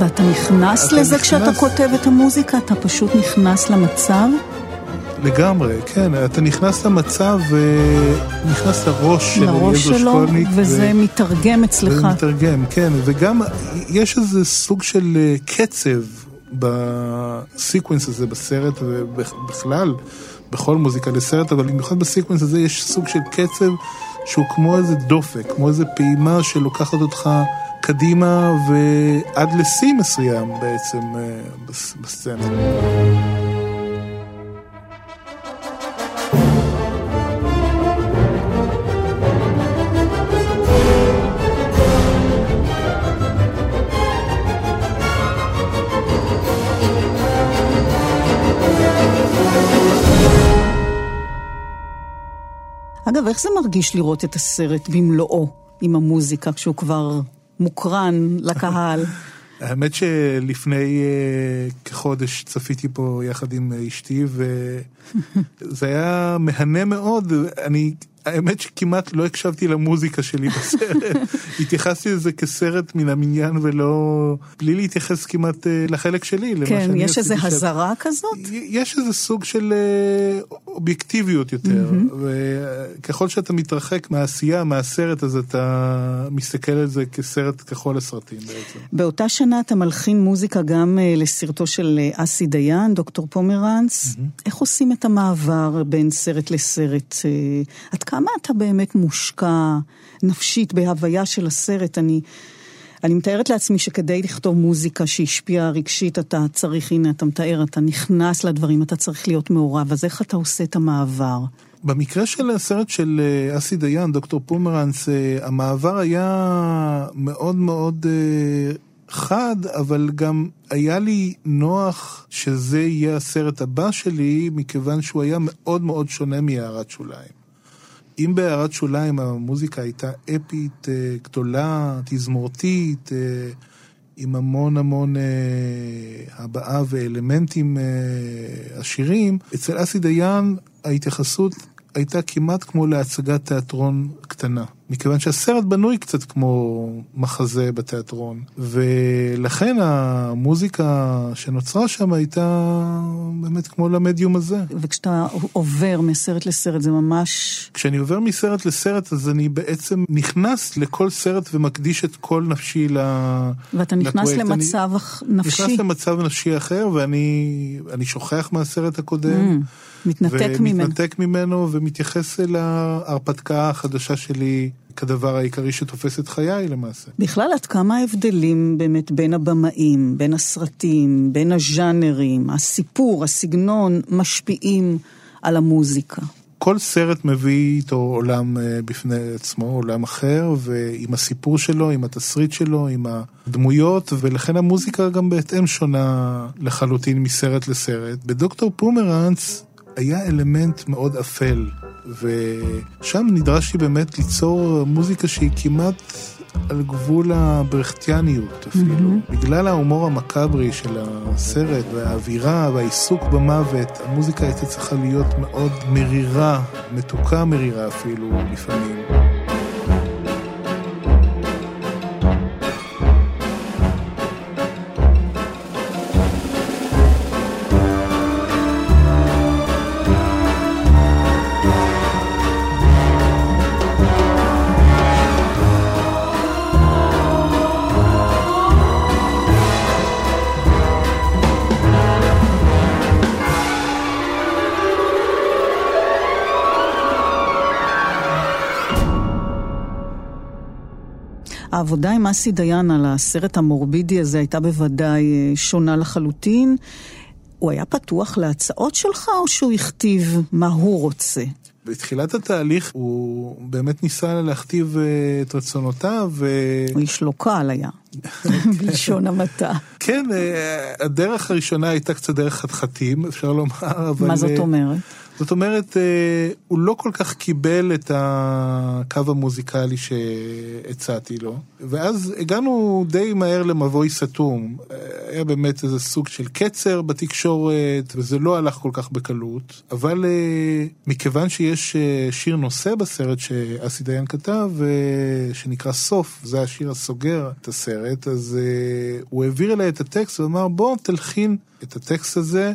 ואתה נכנס לזה כשאתה כותב את המוזיקה? אתה פשוט נכנס למצב? לגמרי, כן. אתה נכנס למצב ונכנס לראש של אליעזר שקולניק. וזה מתרגם אצלך. וזה מתרגם, כן. וגם יש איזה סוג של קצב בסיקוונס הזה, בסרט ובכלל. בכל מוזיקה לסרט, אבל במיוחד בסיקוונס הזה יש סוג של קצב שהוא כמו איזה דופק, כמו איזה פעימה שלוקחת אותך קדימה ועד לשיא מסוים בעצם בסצנה. אגב, איך זה מרגיש לראות את הסרט במלואו עם המוזיקה, כשהוא כבר מוקרן לקהל? האמת שלפני כחודש צפיתי פה יחד עם אשתי, וזה היה מהנה מאוד. האמת שכמעט לא הקשבתי למוזיקה שלי בסרט. התייחסתי לזה כסרט מן המניין ולא... בלי להתייחס כמעט לחלק שלי. כן, יש איזו הזרה כזאת? יש איזה סוג של אובייקטיביות יותר. וככל שאתה מתרחק מהעשייה, מהסרט, אז אתה מסתכל על זה כסרט ככל הסרטים בעצם. באותה שנה אתה מלחין מוזיקה גם לסרטו של אסי דיין, דוקטור פומרנץ. איך עושים את המעבר בין סרט לסרט? כמה אתה באמת מושקע נפשית בהוויה של הסרט? אני מתארת לעצמי שכדי לכתוב מוזיקה שהשפיעה רגשית, אתה צריך, הנה אתה מתאר, אתה נכנס לדברים, אתה צריך להיות מעורב, אז איך אתה עושה את המעבר? במקרה של הסרט של אסי דיין, דוקטור פומרנץ, המעבר היה מאוד מאוד חד, אבל גם היה לי נוח שזה יהיה הסרט הבא שלי, מכיוון שהוא היה מאוד מאוד שונה מהערת שוליים. אם בהערת שוליים המוזיקה הייתה אפית, גדולה, תזמורתית, עם המון המון הבאה ואלמנטים עשירים, אצל אסי דיין ההתייחסות הייתה כמעט כמו להצגת תיאטרון קטנה. מכיוון שהסרט בנוי קצת כמו מחזה בתיאטרון, ולכן המוזיקה שנוצרה שם הייתה באמת כמו למדיום הזה. וכשאתה עובר מסרט לסרט זה ממש... כשאני עובר מסרט לסרט אז אני בעצם נכנס לכל סרט ומקדיש את כל נפשי לפרויקט. ואתה נכנס למצב נפשי. נכנס למצב נפשי אחר ואני שוכח מהסרט הקודם. מתנתק ממנו ומתייחס אל ההרפתקה החדשה שלי כדבר העיקרי שתופס את חיי למעשה. בכלל, עד כמה ההבדלים באמת בין הבמאים, בין הסרטים, בין הז'אנרים, הסיפור, הסגנון, משפיעים על המוזיקה? כל סרט מביא איתו עולם בפני עצמו, עולם אחר, ועם הסיפור שלו, עם התסריט שלו, עם הדמויות, ולכן המוזיקה גם בהתאם שונה לחלוטין מסרט לסרט. בדוקטור פומרנץ היה אלמנט מאוד אפל, ושם נדרשתי באמת ליצור מוזיקה שהיא כמעט על גבול הברכטיאניות אפילו. בגלל ההומור המקאברי של הסרט והאווירה והעיסוק במוות, המוזיקה הייתה צריכה להיות מאוד מרירה, מתוקה מרירה אפילו לפעמים. העבודה עם אסי דיין על הסרט המורבידי הזה הייתה בוודאי שונה לחלוטין. הוא היה פתוח להצעות שלך או שהוא הכתיב מה הוא רוצה? בתחילת התהליך הוא באמת ניסה להכתיב את רצונותיו. הוא איש לא קל היה, בלשון המעטה. כן, הדרך הראשונה הייתה קצת דרך חתחתים, אפשר לומר. אבל... מה זאת אומרת? זאת אומרת, הוא לא כל כך קיבל את הקו המוזיקלי שהצעתי לו, ואז הגענו די מהר למבוי סתום. היה באמת איזה סוג של קצר בתקשורת, וזה לא הלך כל כך בקלות, אבל מכיוון שיש שיר נושא בסרט שאסי דיין כתב, שנקרא סוף, זה השיר הסוגר את הסרט, אז הוא העביר אליי את הטקסט ואמר, בוא תלחין את הטקסט הזה,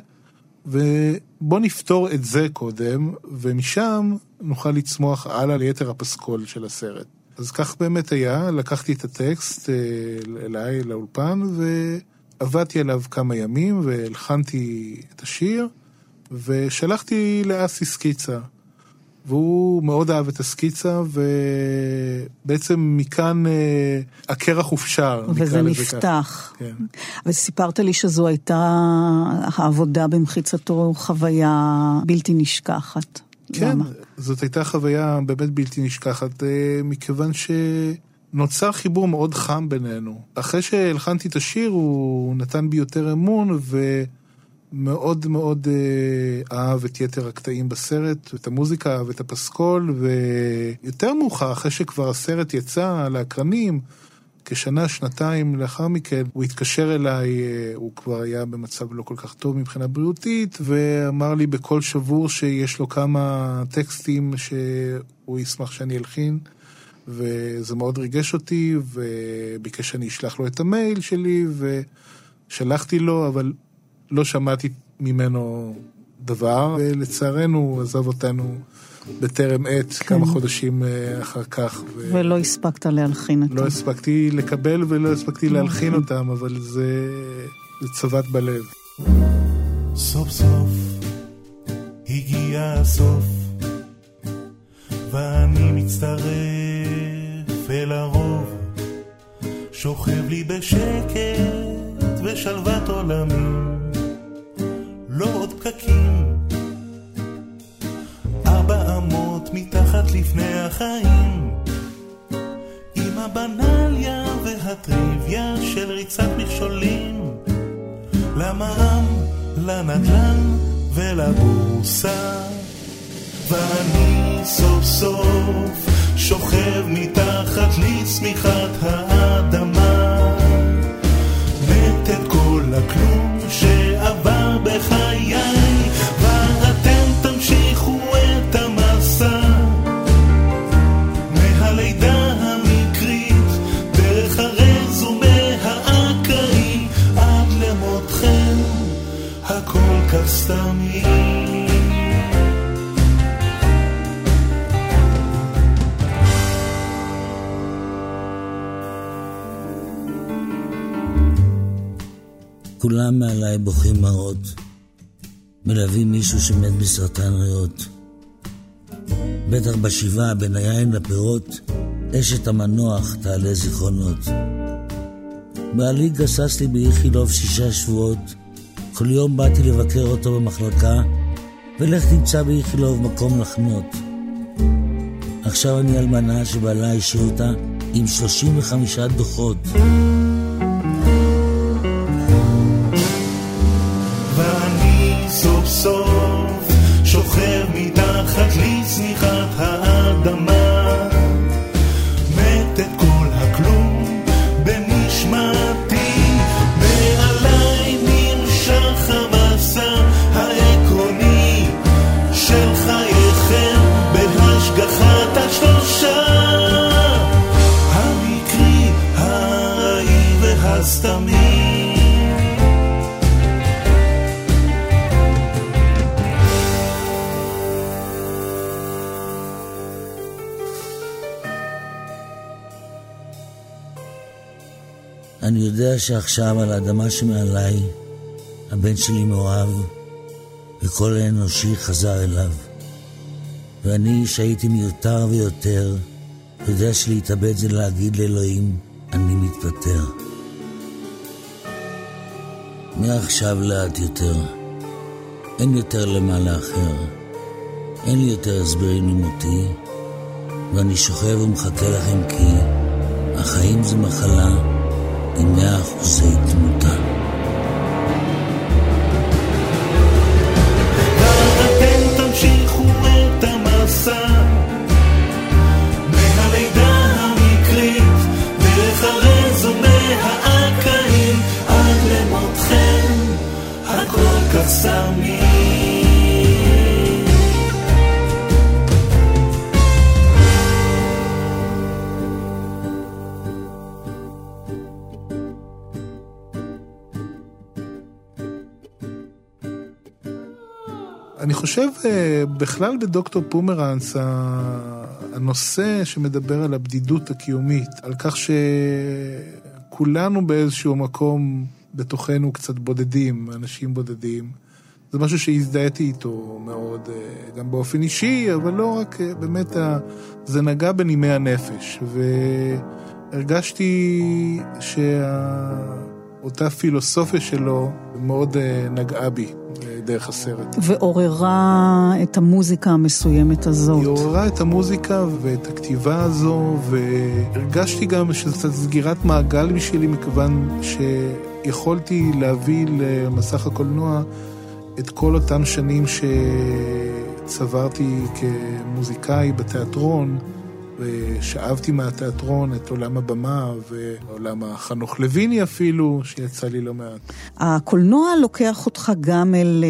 ובוא נפתור את זה קודם, ומשם נוכל לצמוח הלאה ליתר הפסקול של הסרט. אז כך באמת היה, לקחתי את הטקסט אליי לאולפן, ועבדתי עליו כמה ימים, והלחנתי את השיר, ושלחתי לאסי סקיצה. והוא מאוד אהב את הסקיצה, ובעצם מכאן הקרח הופשר. וזה נפתח. כן. וסיפרת לי שזו הייתה העבודה במחיצתו חוויה בלתי נשכחת. כן, למה? זאת הייתה חוויה באמת בלתי נשכחת, מכיוון שנוצר חיבור מאוד חם בינינו. אחרי שהלחנתי את השיר, הוא נתן בי יותר אמון, מאוד מאוד אהב את יתר הקטעים בסרט, את המוזיקה ואת הפסקול, ויותר מאוחר, אחרי שכבר הסרט יצא לאקרנים, כשנה, שנתיים לאחר מכן, הוא התקשר אליי, הוא כבר היה במצב לא כל כך טוב מבחינה בריאותית, ואמר לי בכל שבור שיש לו כמה טקסטים שהוא ישמח שאני אלחין, וזה מאוד ריגש אותי, וביקש שאני אשלח לו את המייל שלי, ושלחתי לו, אבל לא שמעתי ממנו דבר, ולצערנו הוא עזב אותנו בטרם עת, כן. כמה חודשים אחר כך. ולא הספקת להלחין אותם. לא הספקתי לקבל ולא הספקתי להלחין אותם, אבל זה צבט בלב. סוף סוף הגיע הסוף, ואני מצטרף אל הרוב, שוכב לי בשקט ושלוות עולמים, לא עוד פקקים, 400 מתחת לפני החיים, עם הבנליה והטריוויה של ריצת מכשולים, למע"מ, לנדל"ן ולבורסה, ואני סוף סוף שוכב מתחת לצמיחת האדמה, מת את כל הכלום שעבר בחיי, ואתם תמשיכו את המסע מהלידה המקרית דרך הרזומה האקראי עד למותכם הכל כך סתמי. כולם מעליי בוכים מרות, מלווים מישהו שמת בסרטן ריאות. בטח בשבעה בין היין לפירות, אשת המנוח תעלה זיכרונות. בעלי גסס לי באי חילוב 6 שבועות, כל יום באתי לבקר אותו במחלקה, ולך תמצא באי חילוב מקום לחנות. עכשיו אני אלמנה שבעלה אישי אותה עם 35 דוחות. סוף שוכב מתחת לצניחת האדמה, מת את כל הכלום בנשמתי, מעליי נמשך המסע העקרוני של חייכם בהשגחת השלושה, המקרי, הראי והסתמי. אני יודע שעכשיו על האדמה שמעליי הבן שלי מאוהב, וכל האנושי חזר אליו, ואני שהייתי מיותר ויותר יודע שלהתאבד זה להגיד לאלוהים אני מתפטר. מעכשיו לאט יותר, אין יותר למה לאחר, אין לי יותר הסברים למותי, ואני שוכב ומחכה לכם, כי החיים זה מחלה עם 100% תמותה. ואתם תמשיכו את המסע מהלידה המקרית דרך הרזומה האקראיים עד למותכם הכל כך סתמי. אני חושב, בכלל בדוקטור פומרנץ, הנושא שמדבר על הבדידות הקיומית, על כך שכולנו באיזשהו מקום בתוכנו קצת בודדים, אנשים בודדים, זה משהו שהזדהיתי איתו מאוד, גם באופן אישי, אבל לא רק, באמת, זה נגע בנימי הנפש, והרגשתי שאותה פילוסופיה שלו מאוד נגעה בי. דרך הסרט. ועוררה את המוזיקה המסוימת הזאת. היא עוררה את המוזיקה ואת הכתיבה הזו, והרגשתי גם שזו סגירת מעגל בשבילי, מכיוון שיכולתי להביא למסך הקולנוע את כל אותם שנים שצברתי כמוזיקאי בתיאטרון, ושאבתי מהתיאטרון את עולם הבמה ועולם החנוך לויני אפילו, שיצא לי לא מעט. הקולנוע לוקח אותך גם אל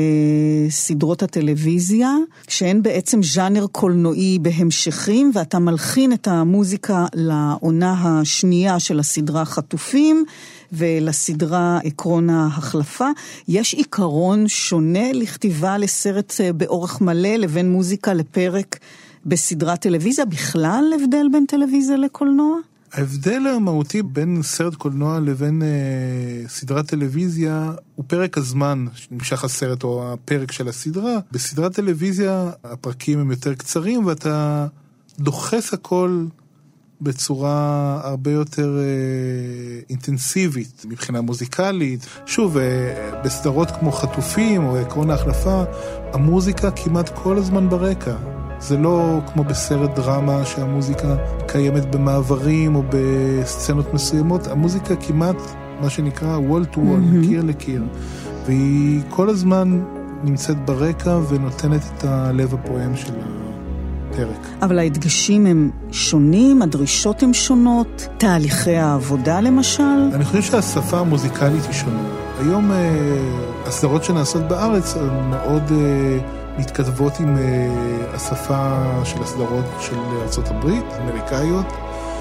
סדרות הטלוויזיה, שהן בעצם ז'אנר קולנועי בהמשכים, ואתה מלחין את המוזיקה לעונה השנייה של הסדרה חטופים, ולסדרה עקרון ההחלפה. יש עיקרון שונה לכתיבה לסרט באורך מלא לבין מוזיקה לפרק בסדרת טלוויזיה? בכלל הבדל בין טלוויזיה לקולנוע? ההבדל המהותי בין סרט קולנוע לבין סדרת טלוויזיה הוא פרק הזמן שנמשך הסרט או הפרק של הסדרה. בסדרת טלוויזיה הפרקים הם יותר קצרים ואתה דוחס הכל בצורה הרבה יותר אינטנסיבית מבחינה מוזיקלית. שוב, בסדרות כמו חטופים או עקרון ההחלפה, המוזיקה כמעט כל הזמן ברקע. זה לא כמו בסרט דרמה שהמוזיקה קיימת במעברים או בסצנות מסוימות. המוזיקה כמעט, מה שנקרא, wall to wall, קיר לקיר. והיא כל הזמן נמצאת ברקע ונותנת את הלב הפועם שלה. אבל ההדגשים הם שונים, הדרישות הם שונות, תהליכי העבודה למשל. אני חושב שהשפה המוזיקלית היא שונה. היום הסדרות שנעשות בארץ מאוד מתכתבות עם השפה של הסדרות של ארצות הברית, אמריקאיות,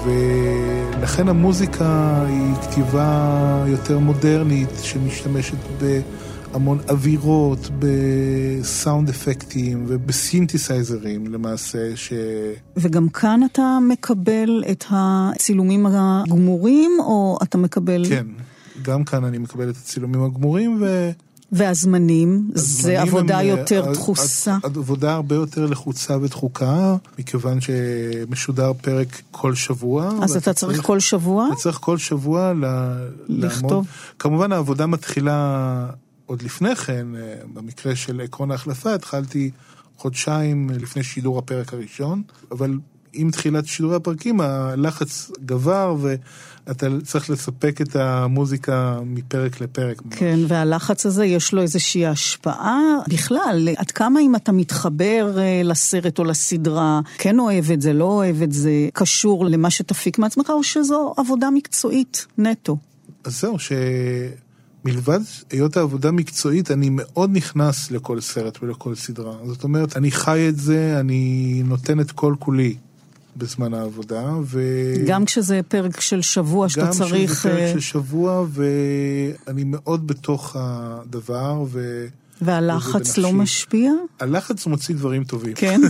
ולכן המוזיקה היא כתיבה יותר מודרנית, שמשתמשת המון אווירות, בסאונד אפקטים ובסינתסייזרים למעשה ש... וגם כאן אתה מקבל את הצילומים הגמורים או אתה מקבל... כן, גם כאן אני מקבל את הצילומים הגמורים ו... והזמנים, זה עבודה יותר תחוסה. עבודה הרבה יותר לחוצה ותחוקה, מכיוון שמשודר פרק כל שבוע. אז אתה צריך כל שבוע? אתה צריך כל שבוע לכתוב. כמובן העבודה מתחילה... עוד לפני כן, במקרה של עקרון ההחלפה, התחלתי חודשיים לפני שידור הפרק הראשון, אבל עם תחילת שידורי הפרקים, הלחץ גבר, ואתה צריך לספק את המוזיקה מפרק לפרק. כן, והלחץ הזה יש לו איזושהי השפעה. בכלל, עד כמה אם אתה מתחבר לסרט או לסדרה, כן אוהב את זה, לא אוהב את זה, קשור למה שתפיק מעצמך, או שזו עבודה מקצועית נטו? אז זהו, מלבד היות העבודה מקצועית, אני מאוד נכנס לכל סרט ולכל סדרה. זאת אומרת, אני חי את זה, אני נותן את כל כולי בזמן העבודה. גם כשזה פרק של שבוע שאתה צריך... גם כשזה פרק של שבוע, ואני מאוד בתוך הדבר. והלחץ לא משפיע? הלחץ מוציא דברים טובים. כן.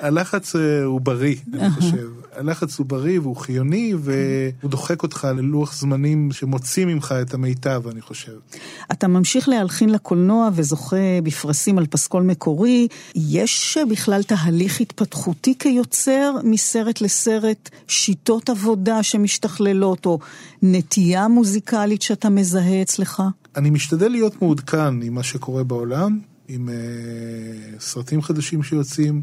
הלחץ הוא בריא, אני חושב. הלחץ הוא בריא והוא חיוני, והוא דוחק אותך ללוח זמנים שמוציא ממך את המיטב, אני חושב. אתה ממשיך להלחין לקולנוע וזוכה בפרסים על פסקול מקורי. יש בכלל תהליך התפתחותי כיוצר מסרט לסרט, שיטות עבודה שמשתכללות, או נטייה מוזיקלית שאתה מזהה אצלך? אני משתדל להיות מעודכן עם מה שקורה בעולם, עם סרטים חדשים שיוצאים,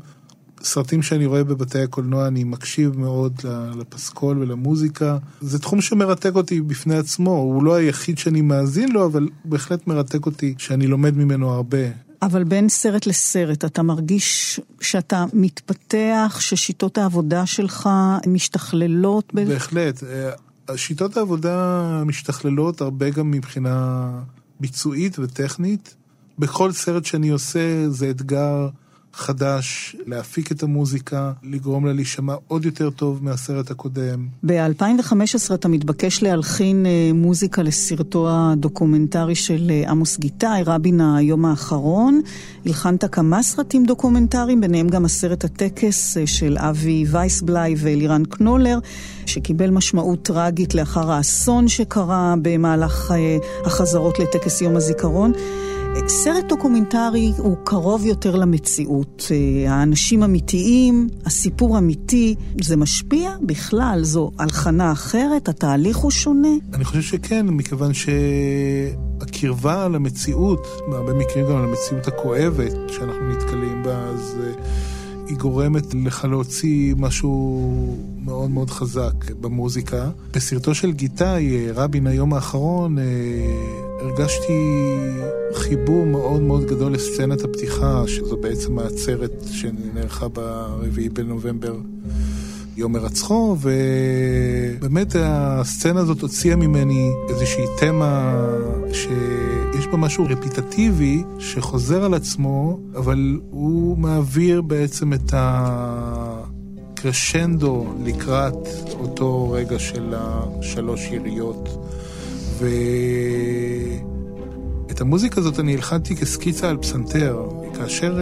סרטים שאני רואה בבתי הקולנוע, אני מקשיב מאוד לפסקול ולמוזיקה. זה תחום שמרתק אותי בפני עצמו, הוא לא היחיד שאני מאזין לו, אבל בהחלט מרתק אותי שאני לומד ממנו הרבה. אבל בין סרט לסרט, אתה מרגיש שאתה מתפתח, ששיטות העבודה שלך משתכללות? בהחלט. שיטות העבודה משתכללות הרבה גם מבחינה ביצועית וטכנית. בכל סרט שאני עושה זה אתגר חדש, להפיק את המוזיקה, לגרום לה להישמע עוד יותר טוב מהסרט הקודם. ב-2015 אתה מתבקש להלחין מוזיקה לסרטו הדוקומנטרי של עמוס גיטאי, רבין היום האחרון. הלחנת כמה סרטים דוקומנטריים, ביניהם גם הסרט הטקס של אבי וייסבליי ואלירן קנולר, שקיבל משמעות טרגית לאחר האסון שקרה במהלך החזרות לטקס יום הזיכרון. סרט דוקומנטרי הוא קרוב יותר למציאות. האנשים אמיתיים, הסיפור אמיתי, זה משפיע בכלל, זו הלחנה אחרת, התהליך הוא שונה. אני חושב שכן, מכיוון שהקרבה למציאות, בהרבה מקרים גם למציאות הכואבת שאנחנו נתקלים בה, אז היא גורמת לך להוציא משהו מאוד מאוד חזק במוזיקה. בסרטו של גיטאי, רבין היום האחרון, הרגשתי חיבור מאוד מאוד גדול לסצנת הפתיחה, שזו בעצם העצרת שנערכה ברביעי בנובמבר, יום הרצחו, ובאמת הסצנה הזאת הוציאה ממני איזושהי תמה שיש בה משהו רפיטטיבי שחוזר על עצמו, אבל הוא מעביר בעצם את הקרשנדו לקראת אותו רגע של שלוש יריות. ואת המוזיקה הזאת אני הלחנתי כסקיצה על פסנתר, כאשר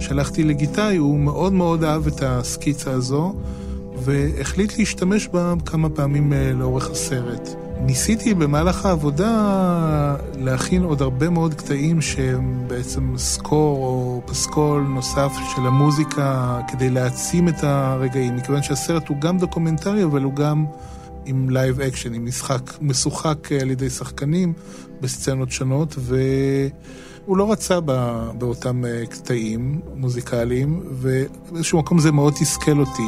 שלחתי לגיטאי, הוא מאוד מאוד אהב את הסקיצה הזו, והחליט להשתמש בה כמה פעמים לאורך הסרט. ניסיתי במהלך העבודה להכין עוד הרבה מאוד קטעים שהם בעצם סקור או פסקול נוסף של המוזיקה, כדי להעצים את הרגעים, מכיוון שהסרט הוא גם דוקומנטרי, אבל הוא גם עם לייב אקשן, עם משחק, משוחק על ידי שחקנים בסצנות שונות, והוא לא רצה באותם קטעים מוזיקליים, ובאיזשהו מקום זה מאוד תסכל אותי,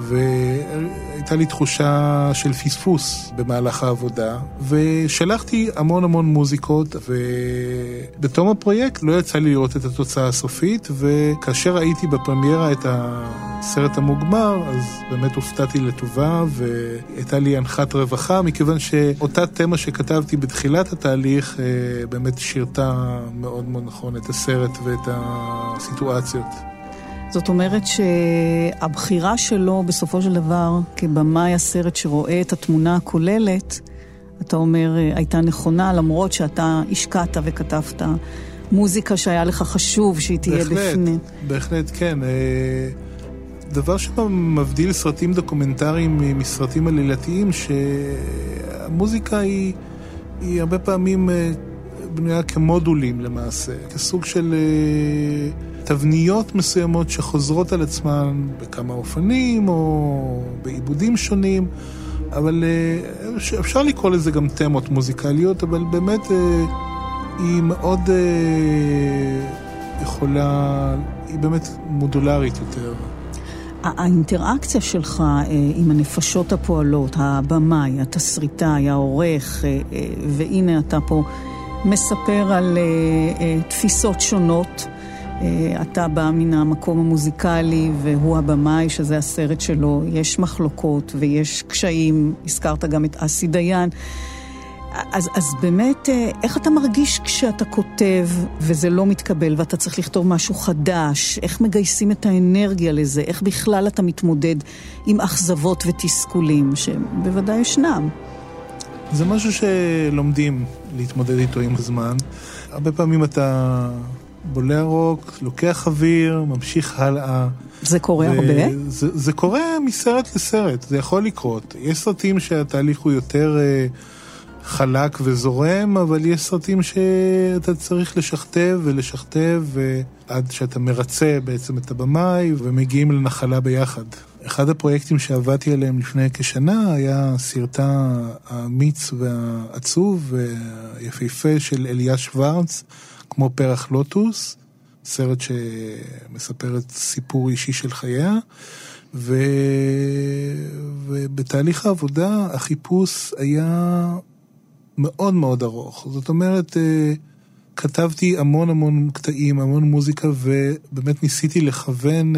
והייתה לי תחושה של פספוס במהלך העבודה, ושלחתי המון המון מוזיקות, ובתום הפרויקט לא יצא לי לראות את התוצאה הסופית, וכאשר הייתי בפרמיירה את הסרט המוגמר, אז באמת הופתעתי לטובה, והייתה לי הנחת רווחה, מכיוון שאותה תמה שכתבתי בתחילת התהליך, באמת שירתה מאוד מאוד נכון את הסרט ואת הסיטואציות. זאת אומרת שהבחירה שלו בסופו של דבר, כבמאי הסרט שרואה את התמונה הכוללת, אתה אומר, הייתה נכונה, למרות שאתה השקעת וכתבת מוזיקה שהיה לך חשוב שהיא תהיה בפנים. בהחלט, כן. דבר שמבדיל סרטים דוקומנטריים מסרטים עלילתיים, שהמוזיקה היא הרבה פעמים בנויה כמודולים למעשה, כסוג של תבניות מסוימות שחוזרות על עצמן בכמה אופנים או בעיבודים שונים, אבל אפשר לקרוא לזה גם תמות מוזיקליות, אבל באמת היא מאוד יכולה, היא באמת מודולרית יותר. האינטראקציה שלך עם הנפשות הפועלות, הבמאי, התסריטאי, העורך, והנה אתה פה מספר על תפיסות שונות. אתה בא מן המקום המוזיקלי והוא הבמאי, שזה הסרט שלו, יש מחלוקות ויש קשיים, הזכרת גם את אסי דיין, אז באמת איך אתה מרגיש כשאתה כותב וזה לא מתקבל ואתה צריך לכתוב משהו חדש? איך מגייסים את האנרגיה לזה? איך בכלל אתה מתמודד עם אכזבות ותסכולים שבוודאי ישנם? זה משהו שלומדים להתמודד איתו עם הזמן. הרבה פעמים אתה בולע רוק, לוקח אוויר, ממשיך הלאה. זה קורה הרבה? זה קורה מסרט לסרט, זה יכול לקרות. יש סרטים שהתהליך הוא יותר חלק וזורם, אבל יש סרטים שאתה צריך לשכתב ולשכתב, עד שאתה מרצה בעצם את הבמאי, ומגיעים לנחלה ביחד. אחד הפרויקטים שעבדתי עליהם לפני כשנה היה סרטה האמיץ והעצוב והיפהפה של אליה שוורץ, כמו פרח לוטוס, סרט שמספר את סיפור אישי של חייה, ובתהליך העבודה החיפוש היה מאוד מאוד ארוך. זאת אומרת, כתבתי המון המון קטעים, המון מוזיקה, ובאמת ניסיתי לכוון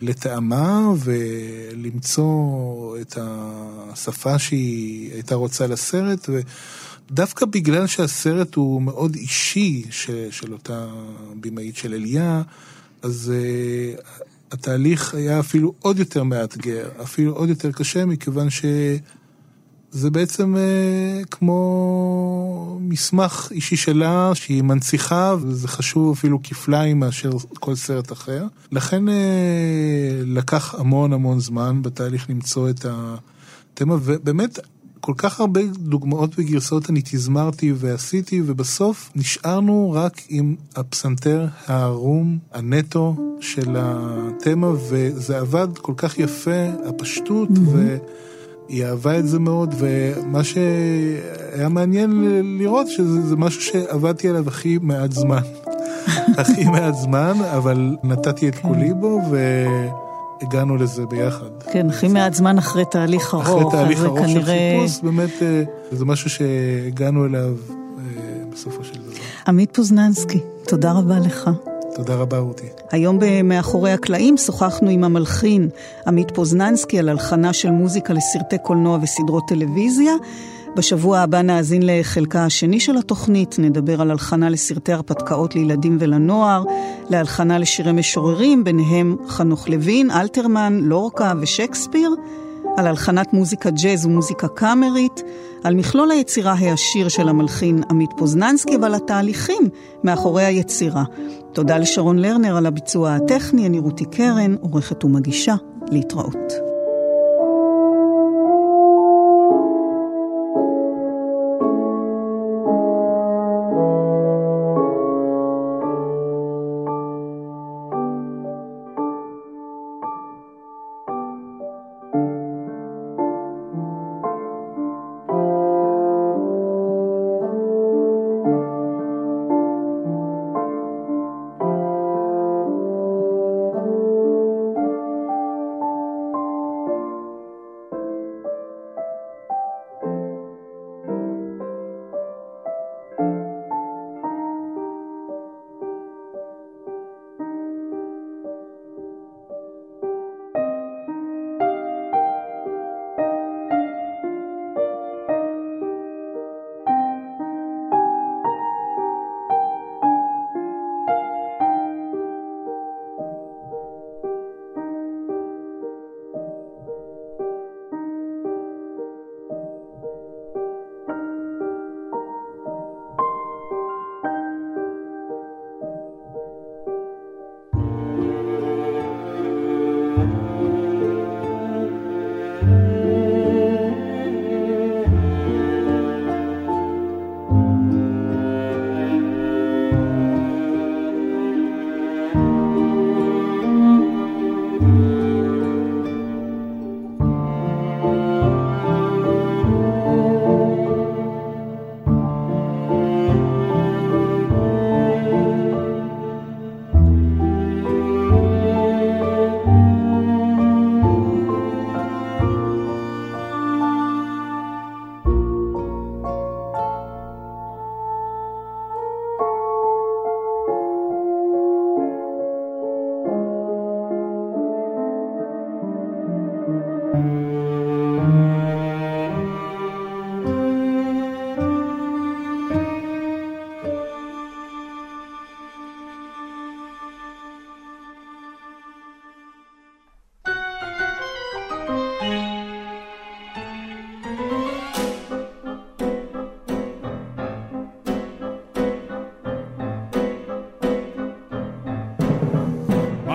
לטעמה, ולמצוא את השפה שהיא הייתה רוצה לסרט, ודווקא בגלל שהסרט הוא מאוד אישי של אותה במאית של אליה, אז התהליך היה אפילו עוד יותר מאתגר, אפילו עוד יותר קשה, מכיוון ש זה בעצם כמו מסמך אישי שלה, שהיא מנציחה, וזה חשוב אפילו כפליים מאשר כל סרט אחר. לכן לקח המון המון זמן בתהליך למצוא את התמה, ובאמת כל כך הרבה דוגמאות וגרסאות אני תזמרתי ועשיתי, ובסוף נשארנו רק עם הפסנתר הערום, הנטו של התמה, וזה עבד כל כך יפה, הפשטות היא אהבה את זה מאוד, ומה שהיה מעניין לראות, שזה משהו שעבדתי עליו הכי מעט זמן. הכי מעט זמן, אבל נתתי את כולי בו, הגענו לזה ביחד. כן, הכי מעט זמן אחרי תהליך ארוך. אחרי תהליך ארוך של חיפוש, באמת זה משהו שהגענו אליו בסופו של דבר. עמית פוזננסקי, תודה רבה לך. תודה רבה רותי. היום במאחורי הקלעים שוחחנו עם המלחין עמית פוזננסקי על הלחנה של מוזיקה לסרטי קולנוע וסדרות טלוויזיה. בשבוע הבא נאזין לחלקה השני של התוכנית, נדבר על הלחנה לסרטי הרפתקאות לילדים ולנוער, להלחנה לשירי משוררים, ביניהם חנוך לוין, אלתרמן, לורקה ושייקספיר, על הלחנת מוזיקה ג'אז ומוזיקה קאמרית, על מכלול היצירה העשיר של המלחין עמית פוזננסקי ועל התהליכים מאחורי היצירה. תודה לשרון לרנר על הביצוע הטכני, אני רותי קרן, עורכת ומגישה, להתראות.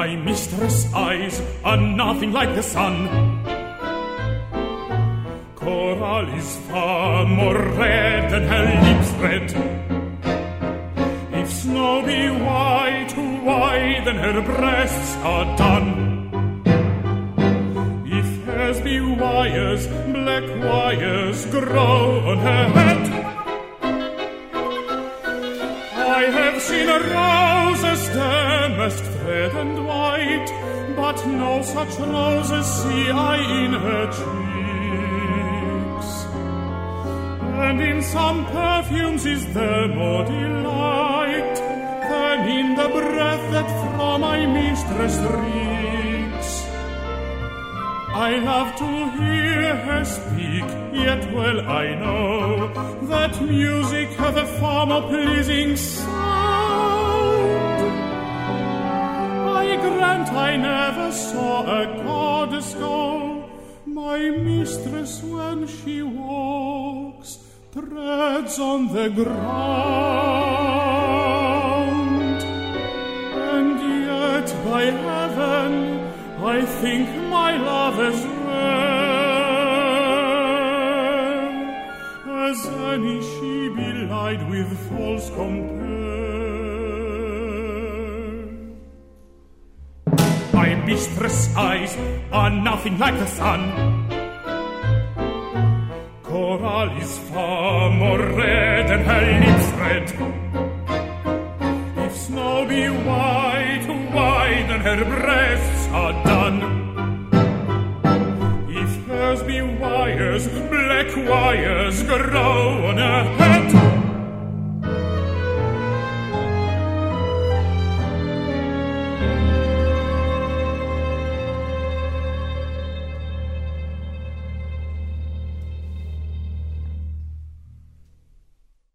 My mistress' eyes are nothing like the sun. Coral is far more red than her lips red. If snow be white, white, then her breasts are dun. If hers be wires, black wires grow on her head. I have seen a rose as damask red and white, but no such roses see I in her cheeks. And in some perfumes is there more delight than in the breath that from my mistress reeks. I love to hear her speak, yet well I know that music hath a far more pleasing sound. I grant I never saw a goddess go, my mistress when she walks treads on the ground. And yet by heaven I think my love as well as any she belied with false compare. My mistress' eyes are nothing like the sun. Coral is far more red than her lips red. If snow be white, white, then her breasts are done. be wires, black wires grow on a hat.